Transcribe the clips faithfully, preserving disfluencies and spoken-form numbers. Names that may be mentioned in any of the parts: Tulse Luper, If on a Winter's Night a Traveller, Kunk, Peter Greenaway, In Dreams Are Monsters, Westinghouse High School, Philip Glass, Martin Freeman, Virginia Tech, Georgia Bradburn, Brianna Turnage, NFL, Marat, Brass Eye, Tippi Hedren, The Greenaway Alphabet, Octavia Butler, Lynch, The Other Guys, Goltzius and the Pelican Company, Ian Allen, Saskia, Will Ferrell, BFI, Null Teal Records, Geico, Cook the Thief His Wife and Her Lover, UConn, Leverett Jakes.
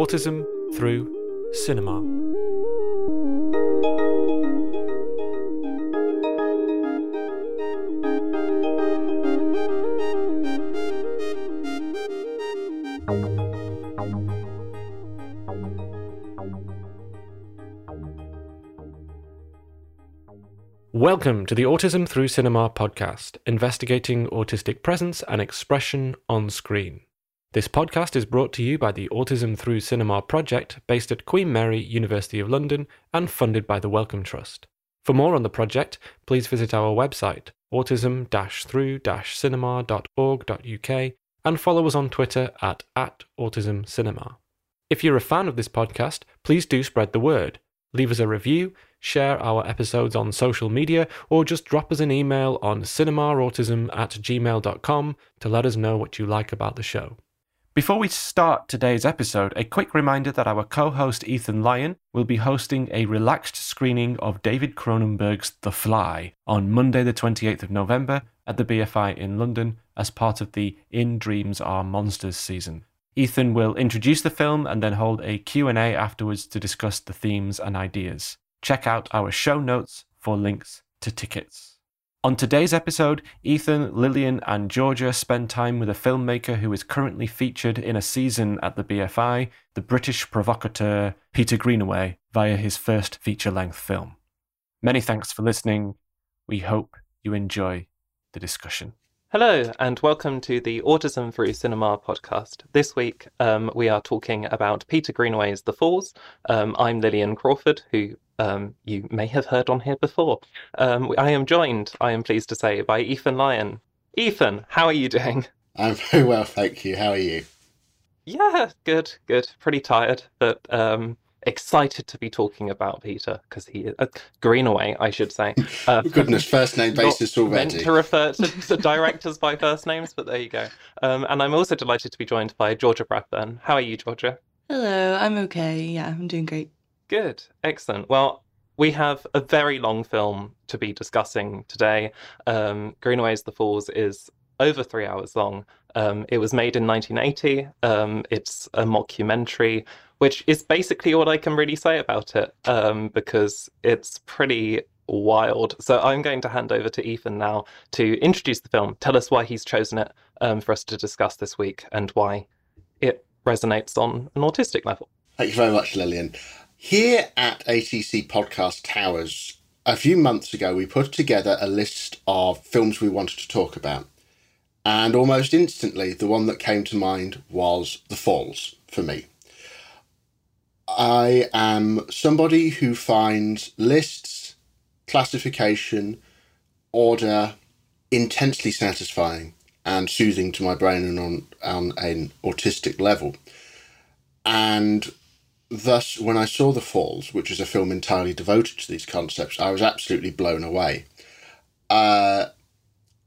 Autism Through Cinema. Welcome to the Autism Through Cinema podcast, investigating autistic presence and expression on screen. This podcast is brought to you by the Autism Through Cinema Project, based at Queen Mary, University of London, and funded by the Wellcome Trust. For more on the project, please visit our website, autism through cinema dot org dot U K, and follow us on Twitter at, at autismcinema. If you're a fan of this podcast, please do spread the word. Leave us a review, share our episodes on social media, or just drop us an email on cinemaautism at gmail dot com to let us know what you like about the show. Before we start today's episode, a quick reminder that our co-host Ethan Lyon will be hosting a relaxed screening of David Cronenberg's The Fly on Monday the twenty-eighth of November at the B F I in London as part of the In Dreams Are Monsters season. Ethan will introduce the film and then hold a Q and A afterwards to discuss the themes and ideas. Check out our show notes for links to tickets. On today's episode, Ethan, Lillian and Georgia spend time with a filmmaker who is currently featured in a season at the B F I, the British provocateur Peter Greenaway, via his first feature-length film. Many thanks for listening. We hope you enjoy the discussion. Hello and welcome to the Autism Through Cinema podcast. This week um, we are talking about Peter Greenaway's The Falls. Um, I'm Lillian Crawford, who... Um, you may have heard on here before. Um, I am joined, I am pleased to say, by Ethan Lyon. Ethan, how are you doing? I'm very well, thank you. How are you? Yeah, good, good. Pretty tired, but um, excited to be talking about Peter, because he is... Uh, Greenaway, I should say. Uh, Goodness, first name basis already. Not meant to refer to, to directors by first names, but there you go. Um, and I'm also delighted to be joined by Georgia Bradburn. How are you, Georgia? Hello, I'm okay. Yeah, I'm doing great. Good. Excellent. Well, we have a very long film to be discussing today. Um, Greenaway's The Falls is over three hours long. Um, it was made in nineteen eighty. Um, it's a mockumentary, which is basically all I can really say about it, um, because it's pretty wild. So I'm going to hand over to Ethan now to introduce the film, tell us why he's chosen it um, for us to discuss this week and why it resonates on an autistic level. Thank you very much, Lillian. Here at A T C Podcast Towers, a few months ago, we put together a list of films we wanted to talk about. And almost instantly, the one that came to mind was The Falls for me. I am somebody who finds lists, classification, order intensely satisfying and soothing to my brain and on, on an autistic level. And thus, when I saw The Falls, which is a film entirely devoted to these concepts, I was absolutely blown away. Uh,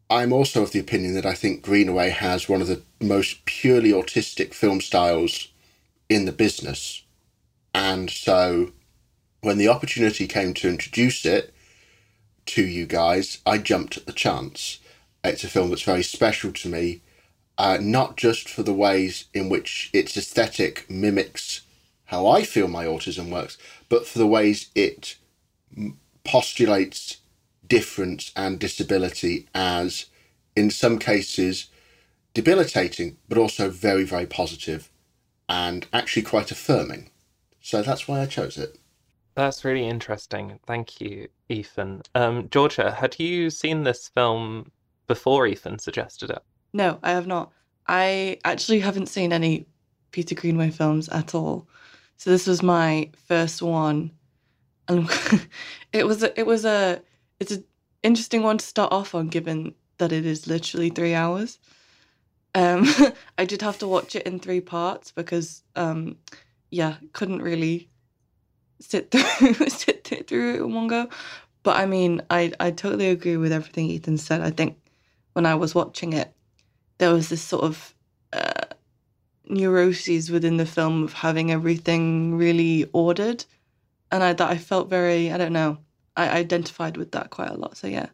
I'm also of the opinion that I think Greenaway has one of the most purely autistic film styles in the business. And so when the opportunity came to introduce it to you guys, I jumped at the chance. It's a film that's very special to me, uh, not just for the ways in which its aesthetic mimics how I feel my autism works, but for the ways it postulates difference and disability as, in some cases, debilitating, but also very, very positive and actually quite affirming. So that's why I chose it. That's really interesting. Thank you, Ethan. Um, Georgia, had you seen this film before Ethan suggested it? No, I have not. I actually haven't seen any Peter Greenaway films at all. So this was my first one, and it was a, it was a it's an interesting one to start off on, given that it is literally three hours. Um, I did have to watch it in three parts because, um, yeah, couldn't really sit through sit through it in one go. But I mean, I I totally agree with everything Ethan said. I think when I was watching it, there was this sort of Uh, neuroses within the film of having everything really ordered, and I that I felt very I don't know I identified with that quite a lot. So yeah,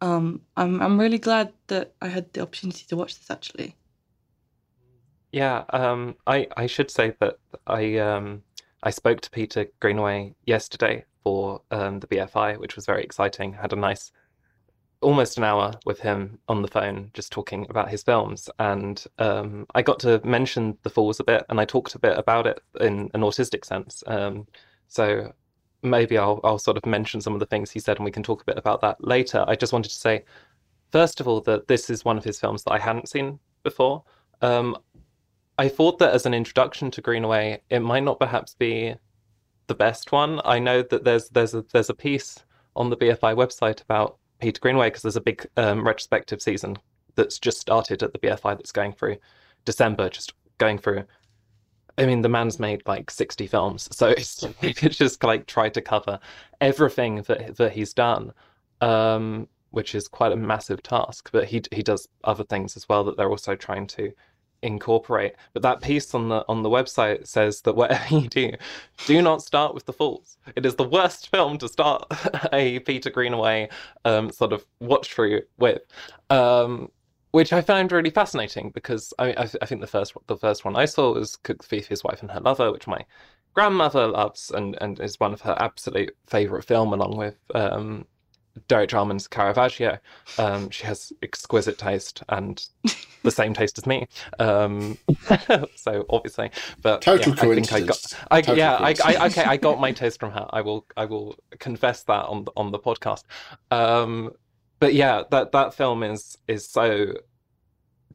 um I'm I'm really glad that I had the opportunity to watch this, actually. Yeah, um, I, I should say that I um, I spoke to Peter Greenaway yesterday for um, the B F I, which was very exciting. I had a nice, almost an hour with him on the phone, just talking about his films. And um, I got to mention The Falls a bit, and I talked a bit about it in an autistic sense. Um, so maybe I'll, I'll sort of mention some of the things he said, and we can talk a bit about that later. I just wanted to say, first of all, that this is one of his films that I hadn't seen before. Um, I thought that as an introduction to Greenaway, it might not perhaps be the best one. I know that there's there's a, there's a piece on the B F I website about Peter Greenaway, because there's a big um, retrospective season that's just started at the B F I that's going through December, just going through. I mean, the man's made like sixty films, so it's, it's just like try to cover everything that that he's done, um, which is quite a massive task. But he he does other things as well that they're also trying to incorporate. But that piece on the on the website says that whatever you do, do not start with The Falls. It is the worst film to start a Peter Greenaway um, sort of watch through with, um, which I found really fascinating, because I, I, I think the first the first one I saw was Cook the Thief His Wife and Her Lover, which my grandmother loves and and is one of her absolute favorite film, along with um, Derek Jarman's Caravaggio. Um, she has exquisite taste and the same taste as me. Um, so obviously, but total yeah, coincidence. I think I got, I, yeah, I, I, okay, I got my taste from her. I will, I will confess that on the, on the podcast. Um, but yeah, that that film is is so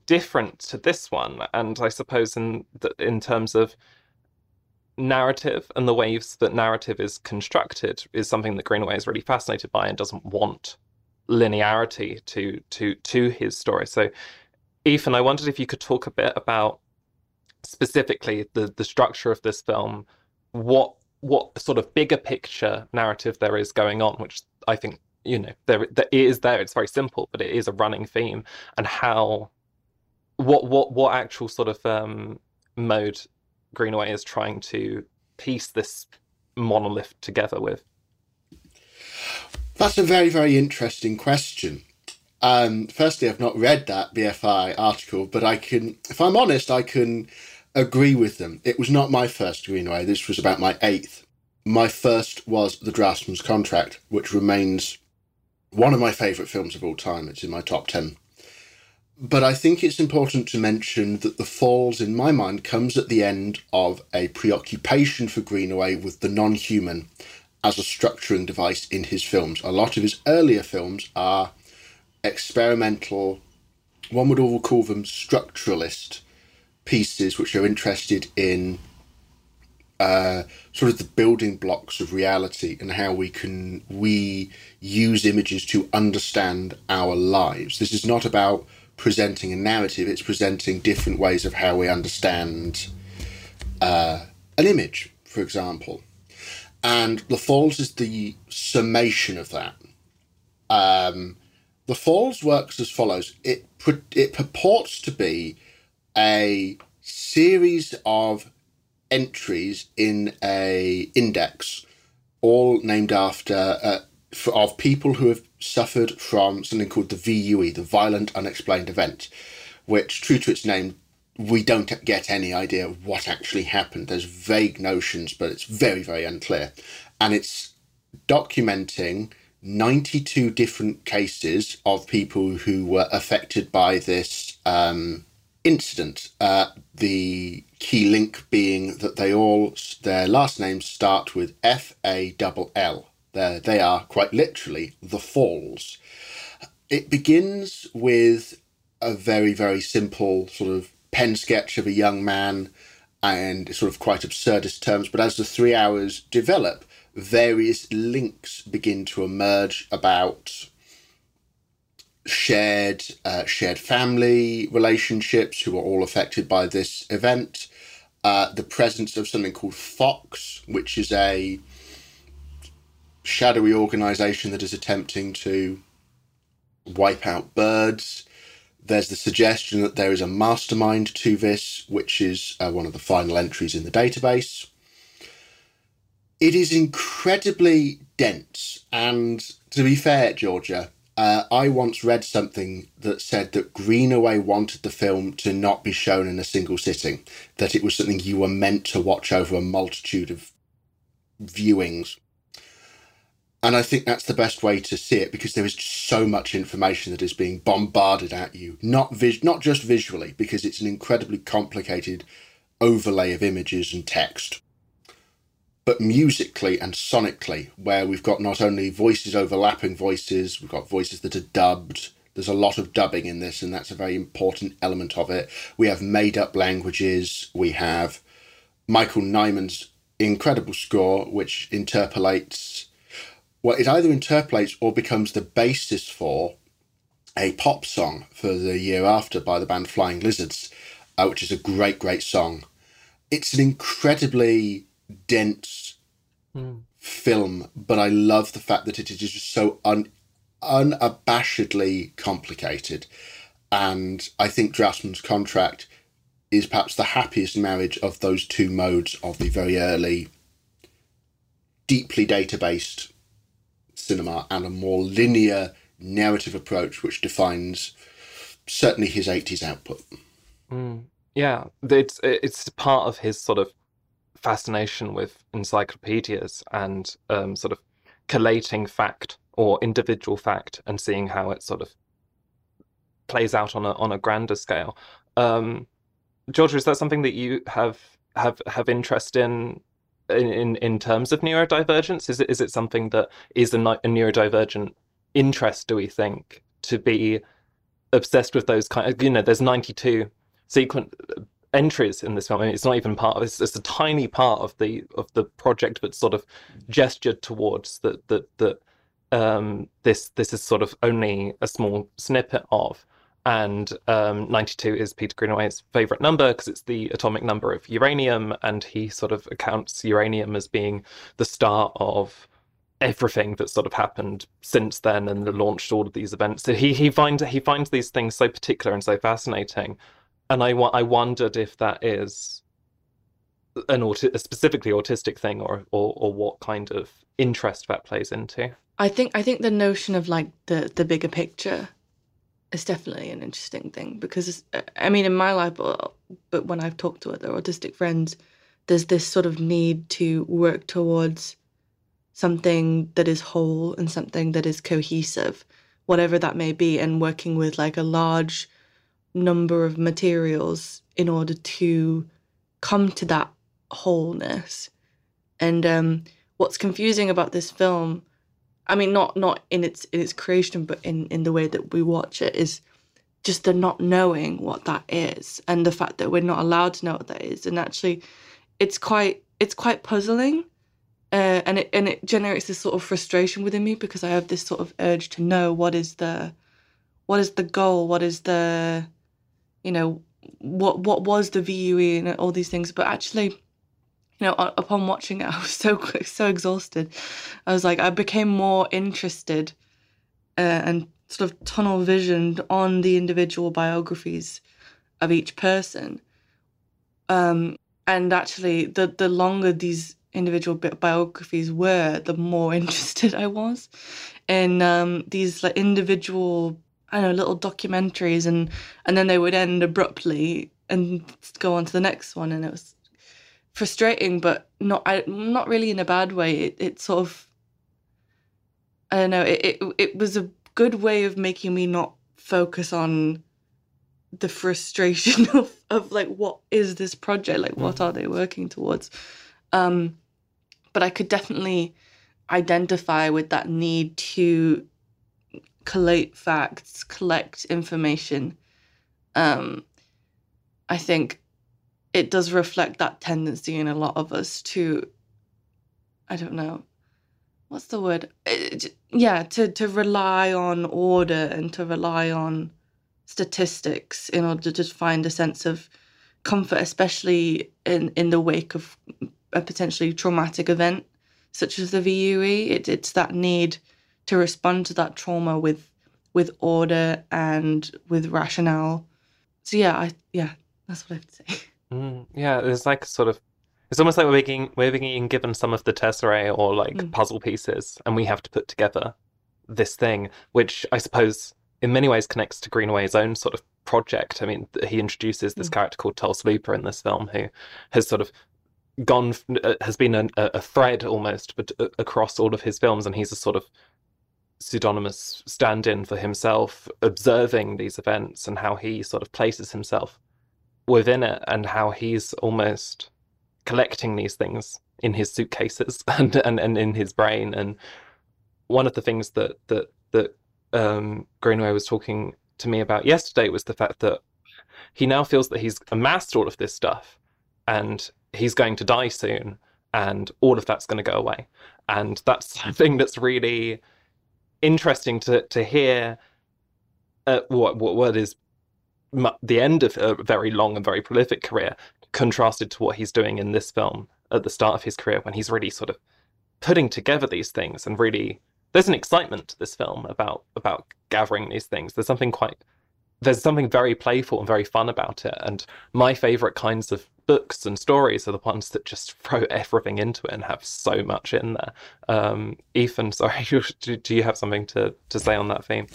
different to this one, and I suppose in in terms of narrative and the ways that narrative is constructed is something that Greenaway is really fascinated by and doesn't want linearity to to to his story. So, Ethan, I wondered if you could talk a bit about specifically the the structure of this film, what what sort of bigger picture narrative there is going on, which I think, you know, there that is there. It's very simple, but it is a running theme, and how what what what actual sort of um, mode Greenaway is trying to piece this monolith together with? That's a very, very interesting question. Um, firstly, I've not read that B F I article, but I can, if I'm honest, I can agree with them. It was not my first Greenaway. This was about my eighth. My first was The Draughtsman's Contract, which remains one of my favourite films of all time. It's in my top ten. But I think it's important to mention that The Falls, in my mind, comes at the end of a preoccupation for Greenaway with the non-human as a structuring device in his films. A lot of his earlier films are experimental, one would all call them structuralist pieces, which are interested in uh, sort of the building blocks of reality and how we can we use images to understand our lives. This is not about presenting a narrative, it's presenting different ways of how we understand uh, an image, for example. And The Falls is the summation of that. Um, The Falls works as follows. It, it purports to be a series of entries in a index, all named after uh, for, of people who have suffered from something called the V U E, the Violent Unexplained Event, which, true to its name, we don't get any idea of what actually happened. There's vague notions, but it's very, very unclear. And it's documenting ninety-two different cases of people who were affected by this um, incident. Uh, the key link being that they all, their last names start with F A L L. They're, they are quite literally the falls. It begins with a very, very simple sort of pen sketch of a young man and sort of quite absurdist terms. But as the three hours develop, various links begin to emerge about shared, uh, shared family relationships who are all affected by this event. Uh, the presence of something called Fox, which is a shadowy organisation that is attempting to wipe out birds. There's the suggestion that there is a mastermind to this, which is uh, one of the final entries in the database. It is incredibly dense, and to be fair, Georgia, Uh, I once read something that said that Greenaway wanted the film to not be shown in a single sitting, that it was something you were meant to watch over a multitude of viewings. And I think that's the best way to see it, because there is so much information that is being bombarded at you, not vis- not just visually, because it's an incredibly complicated overlay of images and text, but musically and sonically, where we've got not only voices overlapping voices, we've got voices that are dubbed. There's a lot of dubbing in this, and that's a very important element of it. We have made-up languages. We have Michael Nyman's incredible score, which interpolates... Well, it either interpolates or becomes the basis for a pop song for the year after by the band Flying Lizards, uh, which is a great, great song. It's an incredibly... dense mm. film, but I love the fact that it is just so un, unabashedly complicated. And I think Draughtsman's Contract is perhaps the happiest marriage of those two modes of the very early, deeply data-based cinema and a more linear narrative approach, which defines certainly his eighties output. Mm. Yeah, it's, it's part of his sort of fascination with encyclopedias and um, sort of collating fact or individual fact and seeing how it sort of plays out on a on a grander scale. Um, Georgia, is that something that you have have have interest in in in terms of neurodivergence? Is it is it something that is a, a neurodivergent interest? Do we think to be obsessed with those kind of, you know, there's ninety-two sequence entries in this film. I mean, it's not even part of it's, it's a tiny part of the of the project, but sort of gestured towards that that that um this this is sort of only a small snippet of. And um ninety-two is Peter Greenaway's favorite number because it's the atomic number of uranium, and he sort of accounts uranium as being the start of everything that sort of happened since then and launched all of these events. So he he finds he finds these things so particular and so fascinating. And I, I wondered if that is an auti- a specifically autistic thing, or, or or what kind of interest that plays into. I think I think the notion of like the the bigger picture is definitely an interesting thing, because I mean in my life, but, but when I've talked to other autistic friends, there's this sort of need to work towards something that is whole and something that is cohesive, whatever that may be, and working with like a large number of materials in order to come to that wholeness. And um, what's confusing about this film, I mean, not not in its in its creation, but in, in the way that we watch it, is just the not knowing what that is, and the fact that we're not allowed to know what that is. And actually, it's quite it's quite puzzling, uh, and it and it generates this sort of frustration within me, because I have this sort of urge to know what is the what is the goal, what is the you know, what what was the V U E and all these things. But actually, you know, upon watching it, I was so so exhausted. I was like, I became more interested uh, and sort of tunnel visioned on the individual biographies of each person. Um, and actually, the, the longer these individual bi- biographies were, the more interested I was in um, these like individual, I know, little documentaries, and, and then they would end abruptly and go on to the next one. And it was frustrating, but not I, not really in a bad way. It, it sort of, I don't know, it, it it was a good way of making me not focus on the frustration of, of like, what is this project? Like, what are they working towards? Um, but I could definitely identify with that need to collate facts, collect information. Um, I think it does reflect that tendency in a lot of us to, I don't know, what's the word? It, yeah, to, to rely on order and to rely on statistics in order to find a sense of comfort, especially in, in the wake of a potentially traumatic event such as the V U E. It, it's that need to respond to that trauma with with order and with rationale. So yeah, I yeah, that's what I have to say. Mm, yeah, it's like sort of, it's almost like we're being we're being given some of the tesserae or like mm. puzzle pieces, and we have to put together this thing, which I suppose in many ways connects to Greenaway's own sort of project. I mean, he introduces this mm. character called Tulse Luper in this film, who has sort of gone, uh, has been a, a thread almost but uh, across all of his films, and he's a sort of pseudonymous stand-in for himself, observing these events and how he sort of places himself within it, and how he's almost collecting these things in his suitcases and, and, and in his brain. And one of the things that that that um, Greenaway was talking to me about yesterday was the fact that he now feels that he's amassed all of this stuff, and he's going to die soon, and all of that's going to go away. And that's something that's really interesting to to hear uh, what what what is mu- the end of a very long and very prolific career, contrasted to what he's doing in this film at the start of his career, when he's really sort of putting together these things. And really, there's an excitement to this film about about gathering these things. There's something quite there's something very playful and very fun about it. And my favorite kinds of books and stories are the ones that just throw everything into it and have so much in there. Um, Ethan, sorry, do, do you have something to, to say on that theme?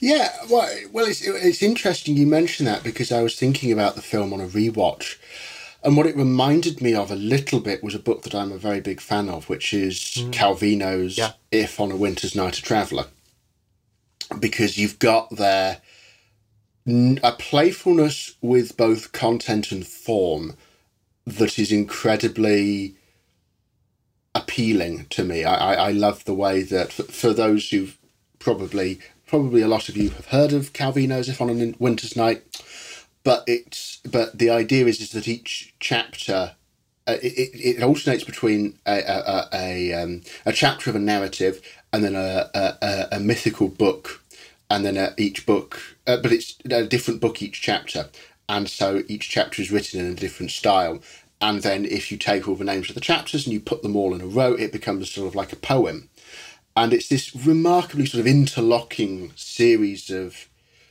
Yeah, well, well, it's, it's interesting you mention that, because I was thinking about the film on a rewatch, and what it reminded me of a little bit was a book that I'm a very big fan of, which is mm. Calvino's yeah. If on a Winter's Night a Traveller, because you've got there a playfulness with both content and form that is incredibly appealing to me. I, I, I love the way that, for, for those who've probably, probably a lot of you have heard of Calvino's If on a Winter's Night, but it's, but the idea is, is that each chapter, uh, it, it, it alternates between a a, a, a, um, a chapter of a narrative and then a, a, a, a mythical book. And then uh, each book, uh, but it's a different book each chapter. And so each chapter is written in a different style. And then if you take all the names of the chapters and you put them all in a row, it becomes sort of like a poem. And it's this remarkably sort of interlocking series of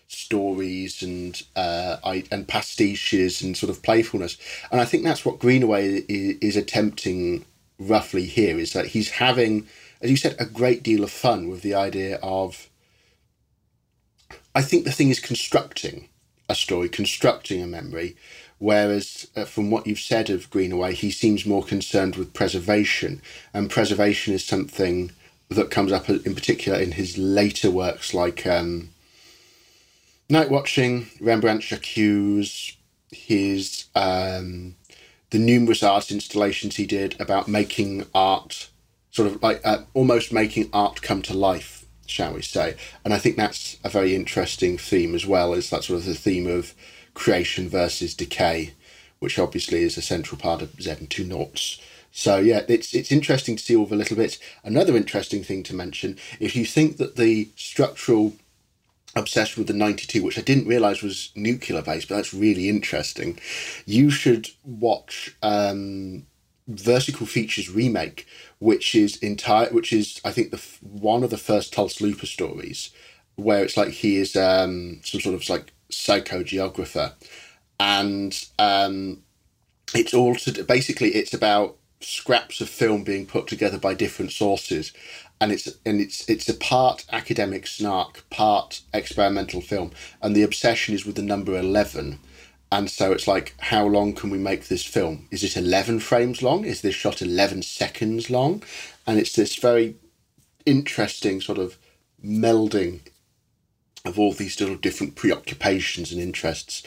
stories and uh, I, and pastiches and sort of playfulness. And I think that's what Greenaway is, is attempting roughly here, is that he's having, as you said, a great deal of fun with the idea of, I think the thing is constructing a story, constructing a memory, whereas uh, from what you've said of Greenaway, he seems more concerned with preservation, and preservation is something that comes up in particular in his later works, like um, Nightwatching, Rembrandt J'accuse, his um, the numerous art installations he did about making art, sort of like uh, almost making art come to life, shall we say. And I think that's a very interesting theme as well, is that sort of the theme of creation versus decay, which obviously is a central part of Zed and Two Noughts. So yeah, it's it's interesting to see all the little bits. Another interesting thing to mention, if you think that the structural obsession with the ninety-two, which I didn't realise was nuclear based, but that's really interesting, you should watch um, Vertical Features Remake, which is entire, which is I think the one of the first Tulse Luper stories, where it's like he is um, some sort of like psychogeographer, and um, it's all to, basically it's about scraps of film being put together by different sources, and it's and it's it's a part academic snark, part experimental film, and the obsession is with the number eleven. And so it's like, how long can we make this film? Is it eleven frames long? Is this shot eleven seconds long? And it's this very interesting sort of melding of all these sort of different preoccupations and interests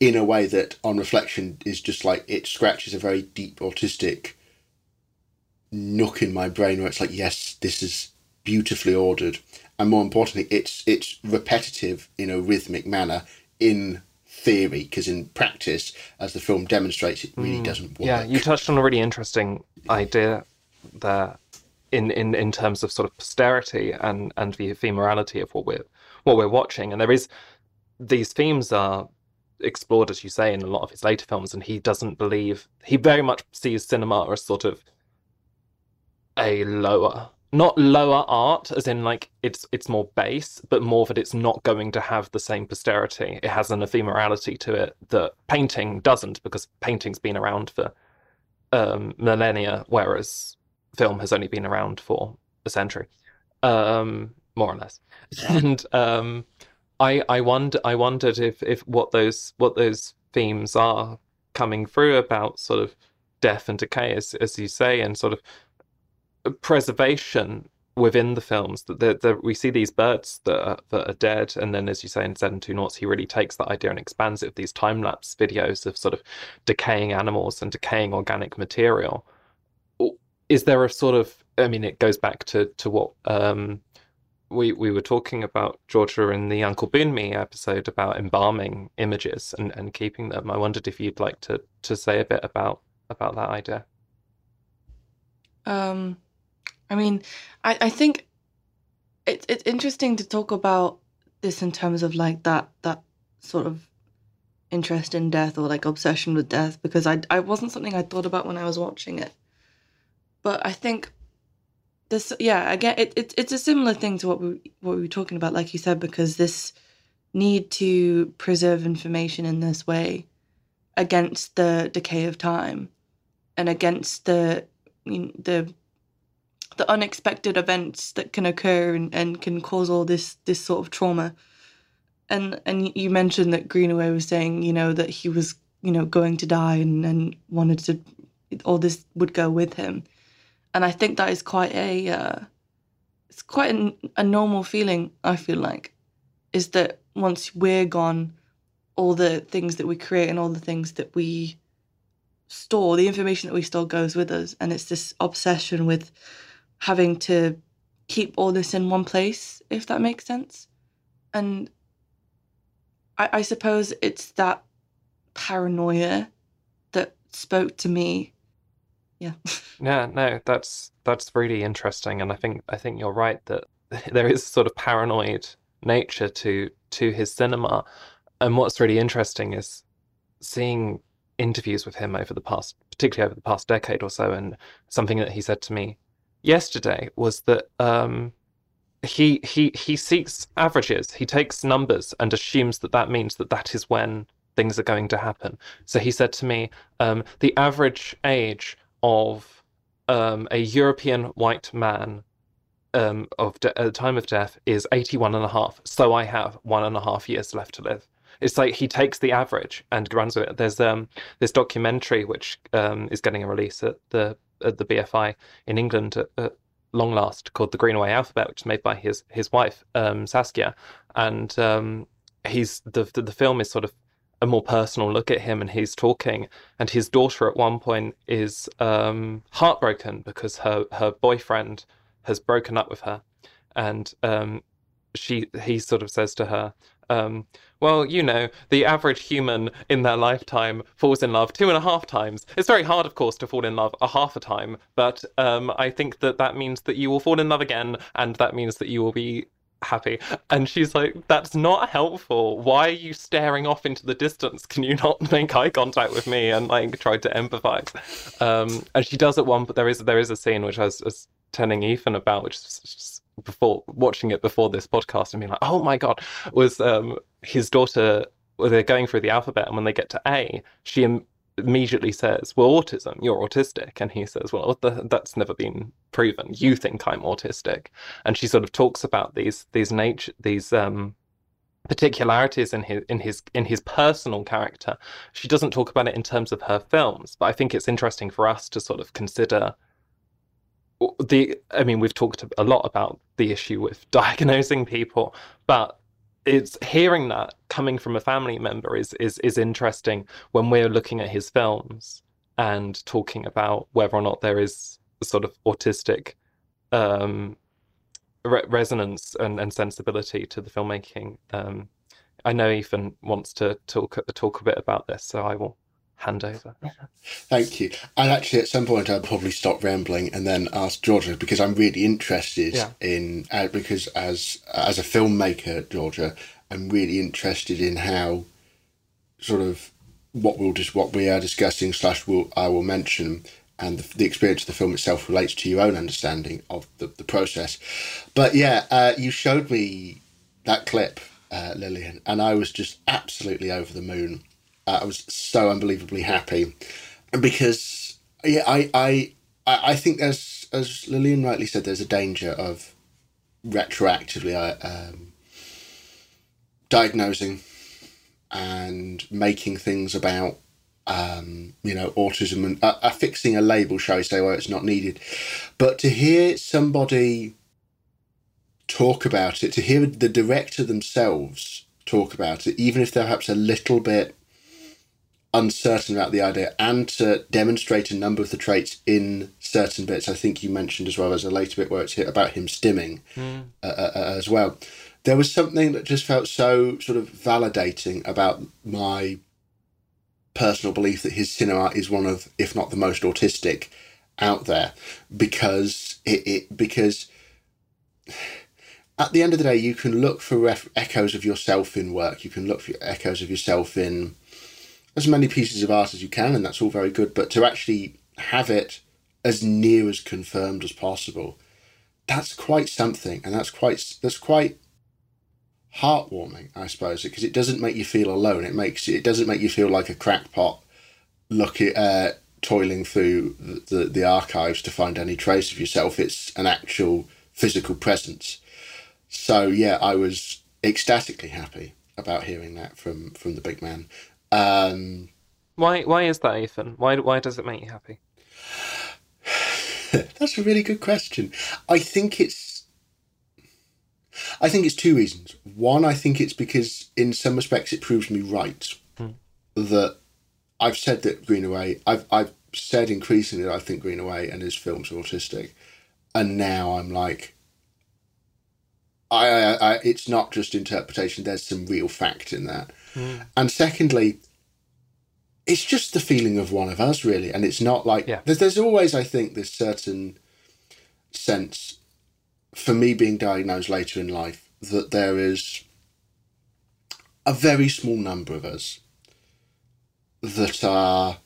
in a way that, on reflection, is just like, it scratches a very deep autistic nook in my brain where it's like, yes, this is beautifully ordered. And more importantly, it's it's repetitive in a rhythmic manner in theory, because in practice, as the film demonstrates, it really doesn't work. Yeah, you touched on a really interesting idea there in in, in terms of sort of posterity and, and the ephemerality of what we're what we're watching. And there is, these themes are explored, as you say, in a lot of his later films, and he doesn't believe, he very much sees cinema as sort of a lower, not lower art, as in like it's it's more base, but more that it's not going to have the same posterity. It has an ephemerality to it that painting doesn't, because painting's been around for um, millennia, whereas film has only been around for a century. Um, more or less. And um, I I wonder I wondered if if what those what those themes are coming through about sort of death and decay, as as you say, and sort of preservation within the films. That the, the, we see these birds that are, that are dead, and then, as you say, in Zed and Two Noughts, he really takes that idea and expands it with these time lapse videos of sort of decaying animals and decaying organic material. Is there a sort of, I mean, it goes back to to what um, we we were talking about, Georgia, in the Uncle Boonme episode about embalming images and, and keeping them. I wondered if you'd like to to say a bit about about that idea. Um, I mean, I, I think it's it's interesting to talk about this in terms of like that that sort of interest in death or like obsession with death, because I I wasn't something I thought about when I was watching it. But I think this, yeah, again, it, it, it's a similar thing to what we what we were talking about, like you said, because this need to preserve information in this way against the decay of time and against the you know, the the unexpected events that can occur and, and can cause all this this sort of trauma. And and you mentioned that Greenaway was saying, you know, that he was, you know, going to die and, and wanted to, all this would go with him. And I think that is quite a, uh, it's quite an, a normal feeling, I feel like, is that once we're gone, all the things that we create and all the things that we store, the information that we store goes with us. And it's this obsession with having to keep all this in one place, if that makes sense. And I, I suppose it's that paranoia that spoke to me. Yeah. Yeah, no, that's that's really interesting, and I think I think you're right that there is sort of paranoid nature to to his cinema. And what's really interesting is seeing interviews with him over the past, particularly over the past decade or so, and something that he said to me yesterday was that um, he he he seeks averages. He takes numbers and assumes that that means that that is when things are going to happen. So he said to me, um, the average age of um, a European white man um, of de- at the time of death is eighty-one and a half. So I have one and a half years left to live. It's like he takes the average and runs with it. There's um, this documentary which um, is getting a release at the at the B F I in England at, at long last, called The Greenaway Alphabet, which is made by his his wife, um, Saskia. And um, he's the, the the film is sort of a more personal look at him, and he's talking, and his daughter at one point is um, heartbroken because her, her boyfriend has broken up with her, and um, she he sort of says to her, um, well, you know, the average human in their lifetime falls in love two and a half times. It's very hard, of course, to fall in love a half a time, but um, I think that that means that you will fall in love again, and that means that you will be happy. And she's like, that's not helpful. Why are you staring off into the distance? Can you not make eye contact with me and like try to empathize? Um and she does it one, but there is there is a scene which I was, was telling Ethan about, which is before watching it before this podcast and being like, oh my god, was um his daughter, well, they're going through the alphabet, and when they get to A, she im- immediately says, well, autism, you're autistic. And he says, well, th- that's never been proven. You think I'm autistic. And she sort of talks about these these nature these um particularities in his in his in his personal character. She doesn't talk about it in terms of her films, but I think it's interesting for us to sort of consider the, I mean, we've talked a lot about the issue with diagnosing people, but it's hearing that coming from a family member is is is interesting when we're looking at his films and talking about whether or not there is a sort of autistic um, re- resonance and, and sensibility to the filmmaking. Um, I know Ethan wants to talk talk a bit about this, so I will hand over. Thank you. And actually, at some point, I'll probably stop rambling and then ask Georgia, because I'm really interested yeah. in, uh, because as as a filmmaker, Georgia, I'm really interested in how sort of what we'll just what we are discussing slash will I will mention, and the, the experience of the film itself relates to your own understanding of the, the process. But yeah, uh, you showed me that clip, uh, Lillian, and I was just absolutely over the moon. Uh, I was so unbelievably happy, because yeah, I I I think there's, as Lillian rightly said, there's a danger of retroactively um, diagnosing and making things about, um, you know, autism and uh, affixing a label, shall we say, where it's not needed. But to hear somebody talk about it, to hear the director themselves talk about it, even if they're perhaps a little bit uncertain about the idea, and to demonstrate a number of the traits in certain bits. I think you mentioned as well as a later bit where it's about him stimming mm. uh, uh, as well. There was something that just felt so sort of validating about my personal belief that his cinema is one of, if not the most autistic out there, because it, it because at the end of the day, you can look for ref echoes of yourself in work. You can look for echoes of yourself in as many pieces of art as you can, and that's all very good, but to actually have it as near as confirmed as possible, that's quite something, and that's quite that's quite heartwarming, I suppose, because it doesn't make you feel alone. It makes it doesn't make you feel like a crackpot looking uh, toiling through the, the the archives to find any trace of yourself. It's an actual physical presence. So yeah, I was ecstatically happy about hearing that from from the big man. Um, why why is that, Ethan? Why why does it make you happy? That's a really good question. I think it's I think it's two reasons. One, I think it's because in some respects it proves me right. Mm. That I've said that Greenaway I've I've said increasingly that I think Greenaway and his films are autistic, and now I'm like I I, I it's not just interpretation, there's some real fact in that. Mm. And secondly, it's just the feeling of one of us, really. And it's not like... Yeah. There's, there's always, I think, this certain sense, for me being diagnosed later in life, that there is a very small number of us that are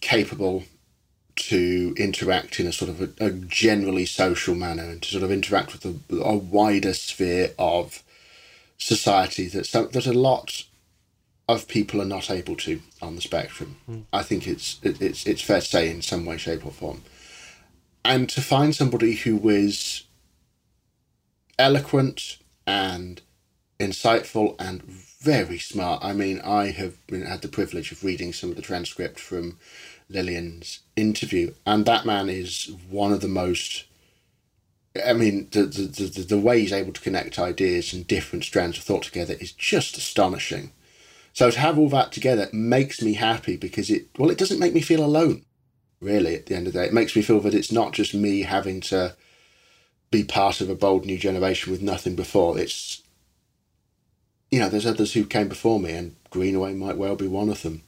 capable to interact in a sort of a, a generally social manner, and to sort of interact with a, a wider sphere of society that so that a lot of people are not able to on the spectrum. Mm. I think it's it, it's it's fair to say in some way, shape or form. And to find somebody who was eloquent and insightful and very smart. I mean, I have been, had the privilege of reading some of the transcript from Lillian's interview, and that man is one of the most I mean, the, the the the way he's able to connect ideas and different strands of thought together is just astonishing. So to have all that together makes me happy because it, well, it doesn't make me feel alone, really, at the end of the day. It makes me feel that it's not just me having to be part of a bold new generation with nothing before. It's, you know, there's others who came before me, and Greenaway might well be one of them.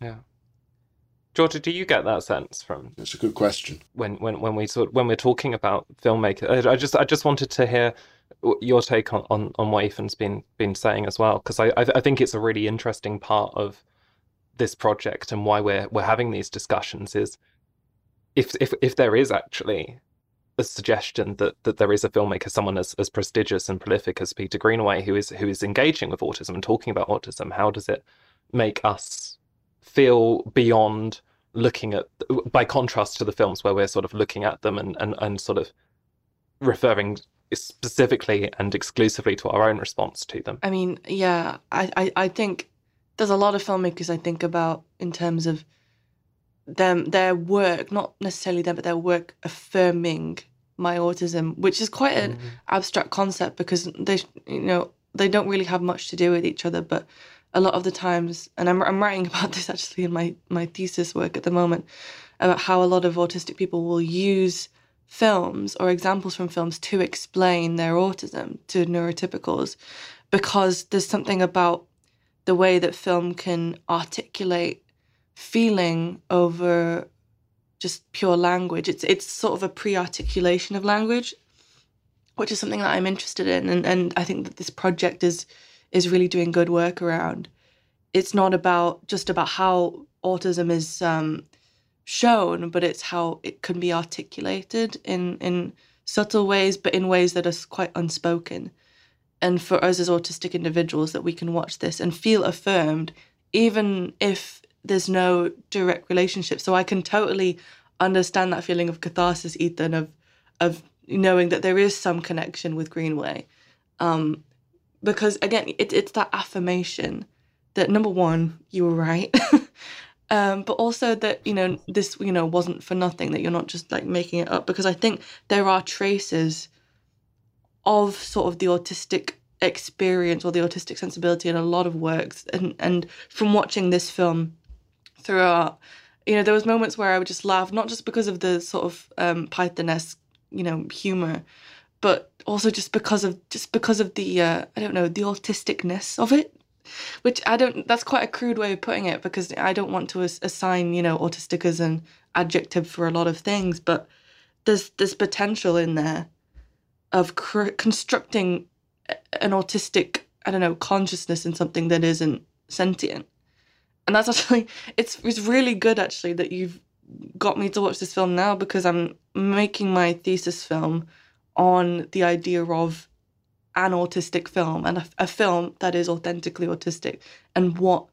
Yeah. Georgia, do you get that sense from? That's a good question. When when when we sort when we're talking about filmmakers, I, I just I just wanted to hear your take on, on, on what Ethan's been been saying as well, because I I think it's a really interesting part of this project and why we're we're having these discussions is if if if there is actually a suggestion that that there is a filmmaker, someone as as prestigious and prolific as Peter Greenaway, who is who is engaging with autism and talking about autism, how does it make us feel beyond looking at, by contrast to the films where we're sort of looking at them and, and, and sort of referring specifically and exclusively to our own response to them? I mean, yeah, I, I, I think there's a lot of filmmakers I think about in terms of them, their work, not necessarily them, but their work affirming my autism, which is quite an mm-hmm. abstract concept because they, you know, they don't really have much to do with each other, but a lot of the times, and I'm, I'm writing about this actually in my, my thesis work at the moment, about how a lot of autistic people will use films or examples from films to explain their autism to neurotypicals, because there's something about the way that film can articulate feeling over just pure language. It's it's sort of a pre-articulation of language, which is something that I'm interested in, and, and I think that this project is... is really doing good work around. It's not about just about how autism is um, shown, but it's how it can be articulated in, in subtle ways, but in ways that are quite unspoken. And for us as autistic individuals, that we can watch this and feel affirmed, even if there's no direct relationship. So I can totally understand that feeling of catharsis, Ethan, of of knowing that there is some connection with Greenaway. Um, because, again, it, it's that affirmation that, number one, you were right. um, but also that, you know, this, you know, wasn't for nothing, that you're not just, like, making it up. Because I think there are traces of sort of the autistic experience or the autistic sensibility in a lot of works. And, and from watching this film throughout, you know, there was moments where I would just laugh, not just because of the sort of um, Python-esque, you know, humour, but also just because of just because of the, uh, I don't know, the autisticness of it, which I don't, that's quite a crude way of putting it, because I don't want to as- assign, you know, autistic as an adjective for a lot of things, but there's there's potential in there of cr- constructing an autistic, I don't know, consciousness in something that isn't sentient. And that's actually, it's it's really good, actually, that you've got me to watch this film now, because I'm making my thesis film on the idea of an autistic film and a, a film that is authentically autistic, and what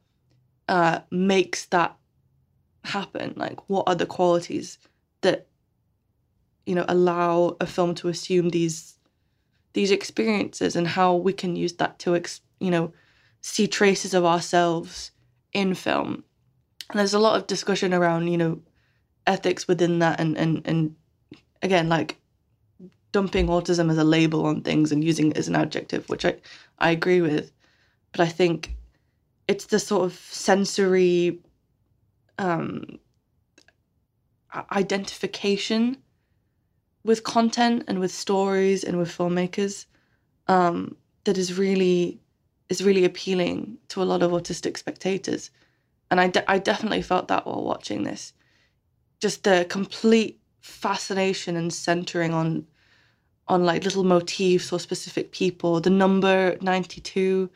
uh, makes that happen. Like, what are the qualities that, you know, allow a film to assume these these experiences, and how we can use that to, ex- you know, see traces of ourselves in film. And there's a lot of discussion around, you know, ethics within that, and, and, and again, like, dumping autism as a label on things and using it as an adjective, which I, I agree with. But I think it's the sort of sensory um, identification with content and with stories and with filmmakers um, that is really is really appealing to a lot of autistic spectators. And I, de- I definitely felt that while watching this. Just the complete fascination and centering on, on like little motifs or specific people, the number ninety-two,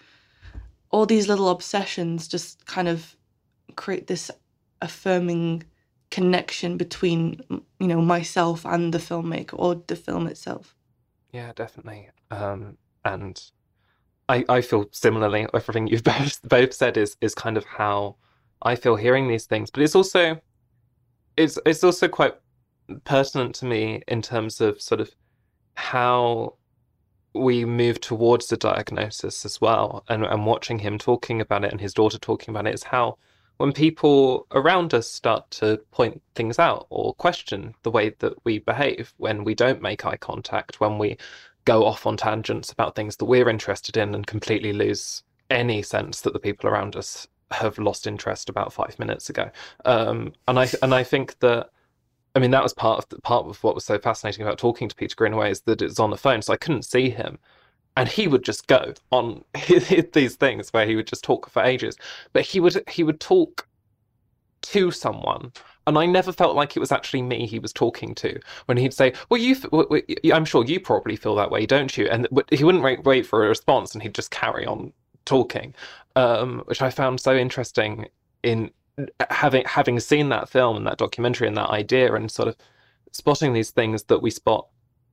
all these little obsessions just kind of create this affirming connection between, you know, myself and the filmmaker or the film itself. Yeah, definitely. Um, and I, I feel similarly. Everything you've both, both said is is kind of how I feel hearing these things, but it's also it's it's also quite pertinent to me in terms of sort of how we move towards the diagnosis as well, and, and watching him talking about it and his daughter talking about it is how when people around us start to point things out or question the way that we behave, when we don't make eye contact, when we go off on tangents about things that we're interested in and completely lose any sense that the people around us have lost interest about five minutes ago. Um, and I and I think that, I mean, that was part of the, part of what was so fascinating about talking to Peter Greenaway, is that it's on the phone, so I couldn't see him. And he would just go on these things where he would just talk for ages. But he would he would talk to someone, and I never felt like it was actually me he was talking to. When he'd say, well, you, I'm sure you probably feel that way, don't you? And he wouldn't wait for a response, and he'd just carry on talking, um, which I found so interesting in having having seen that film and that documentary and that idea, and sort of spotting these things that we spot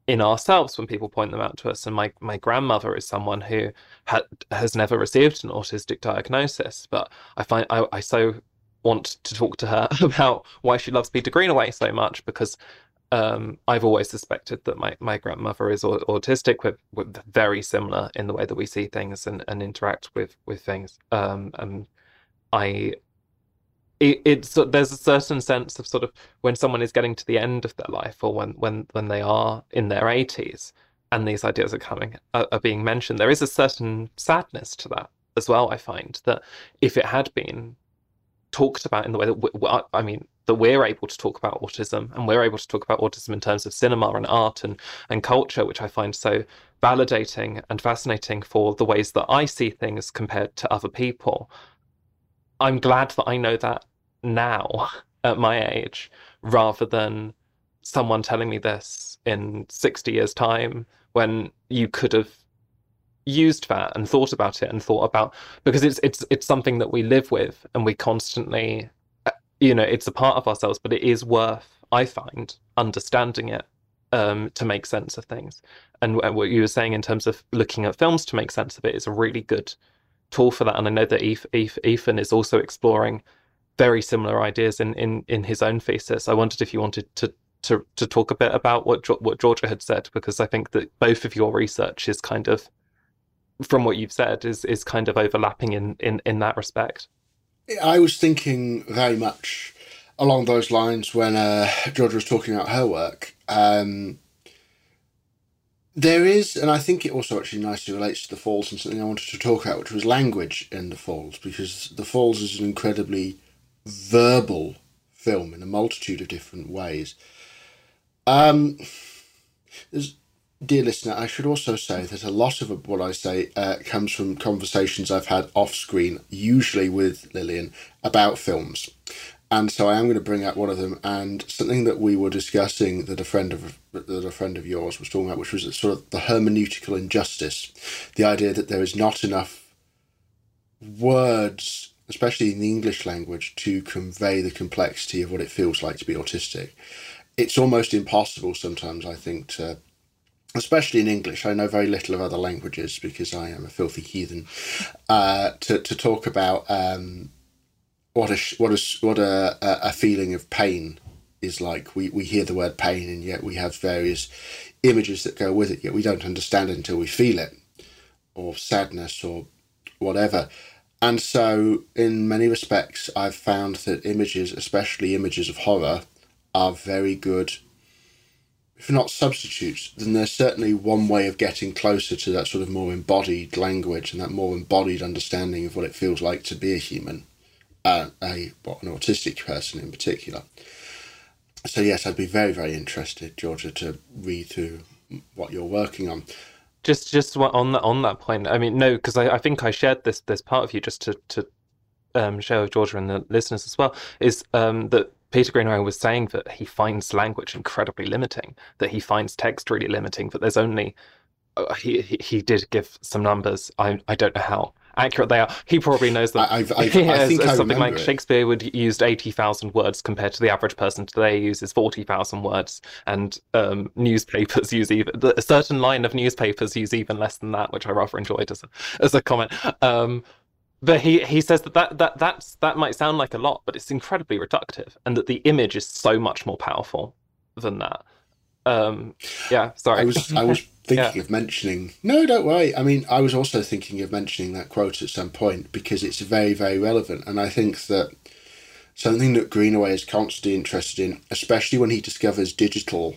in ourselves when people point them out to us. And my, my grandmother is someone who ha- has never received an autistic diagnosis, but I find I, I so want to talk to her about why she loves Peter Greenaway so much, because um, I've always suspected that my, my grandmother is a- autistic, with, with very similar in the way that we see things and, and interact with, with things. Um, and I... It, it's there's a certain sense of sort of when someone is getting to the end of their life, or when when when they are in their eighties and these ideas are coming are, are being mentioned, there is a certain sadness to that as well. I find that if it had been talked about in the way that we, I mean that we're able to talk about autism, and we're able to talk about autism in terms of cinema and art and and culture, which I find so validating and fascinating for the ways that I see things compared to other people. I'm glad that I know that now at my age, rather than someone telling me this in sixty years time, when you could have used that and thought about it and thought about, because it's it's it's something that we live with, and we constantly, you know, it's a part of ourselves, but it is worth, I find, understanding it um, to make sense of things. And what you were saying in terms of looking at films to make sense of it is a really good tool for that. And I know that Ethan is also exploring very similar ideas in, in, in his own thesis. I wondered if you wanted to to to talk a bit about what what Georgia had said, because I think that both of your research is kind of, from what you've said, is is kind of overlapping in in in that respect. I was thinking very much along those lines when uh, Georgia was talking about her work. Um, there is, and I think it also actually nicely relates to The Falls and something I wanted to talk about, which was language in The Falls, because The Falls is an incredibly verbal film in a multitude of different ways. Um, dear listener, I should also say that a lot of what I say uh, comes from conversations I've had off screen, usually with Lillian, about films. And so I am going to bring out one of them, and something that we were discussing that a friend of that a friend of yours was talking about, which was sort of the hermeneutical injustice, the idea that there is not enough words, especially in the English language, to convey the complexity of what it feels like to be autistic. It's almost impossible sometimes, I think, to, especially in English. I know very little of other languages because I am a filthy heathen. Uh, to to talk about. Um, What a what a what a a feeling of pain is like. We we hear the word pain, and yet we have various images that go with it. Yet we don't understand it until we feel it, or sadness, or whatever. And so, in many respects, I've found that images, especially images of horror, are very good, if not substitutes. Then they're certainly one way of getting closer to that sort of more embodied language and that more embodied understanding of what it feels like to be a human. Uh, a what an autistic person in particular. So yes, I'd be very very interested, Georgia, to read through what you're working on. Just just on that on that point, I mean, no, because I, I think I shared this this part of you just to to um, share with Georgia and the listeners as well. Is um, that Peter Greenaway was saying that he finds language incredibly limiting, that he finds text really limiting, that there's only uh, he, he he did give some numbers. I I don't know how accurate they are. He probably knows them. I've, I've, he has, I think something I like it. Shakespeare would used eighty thousand words compared to the average person today uses forty thousand words, and um, newspapers use even a certain line of newspapers use even less than that, which I rather enjoyed as a, as a comment. Um, but he he says that that that that's, that might sound like a lot, but it's incredibly reductive, and that the image is so much more powerful than that. Um, yeah, sorry. I was I was. Thinking yeah. of mentioning no, don't worry. I mean, I was also thinking of mentioning that quote at some point because it's very, very relevant, and I think that something that Greenaway is constantly interested in, especially when he discovers digital,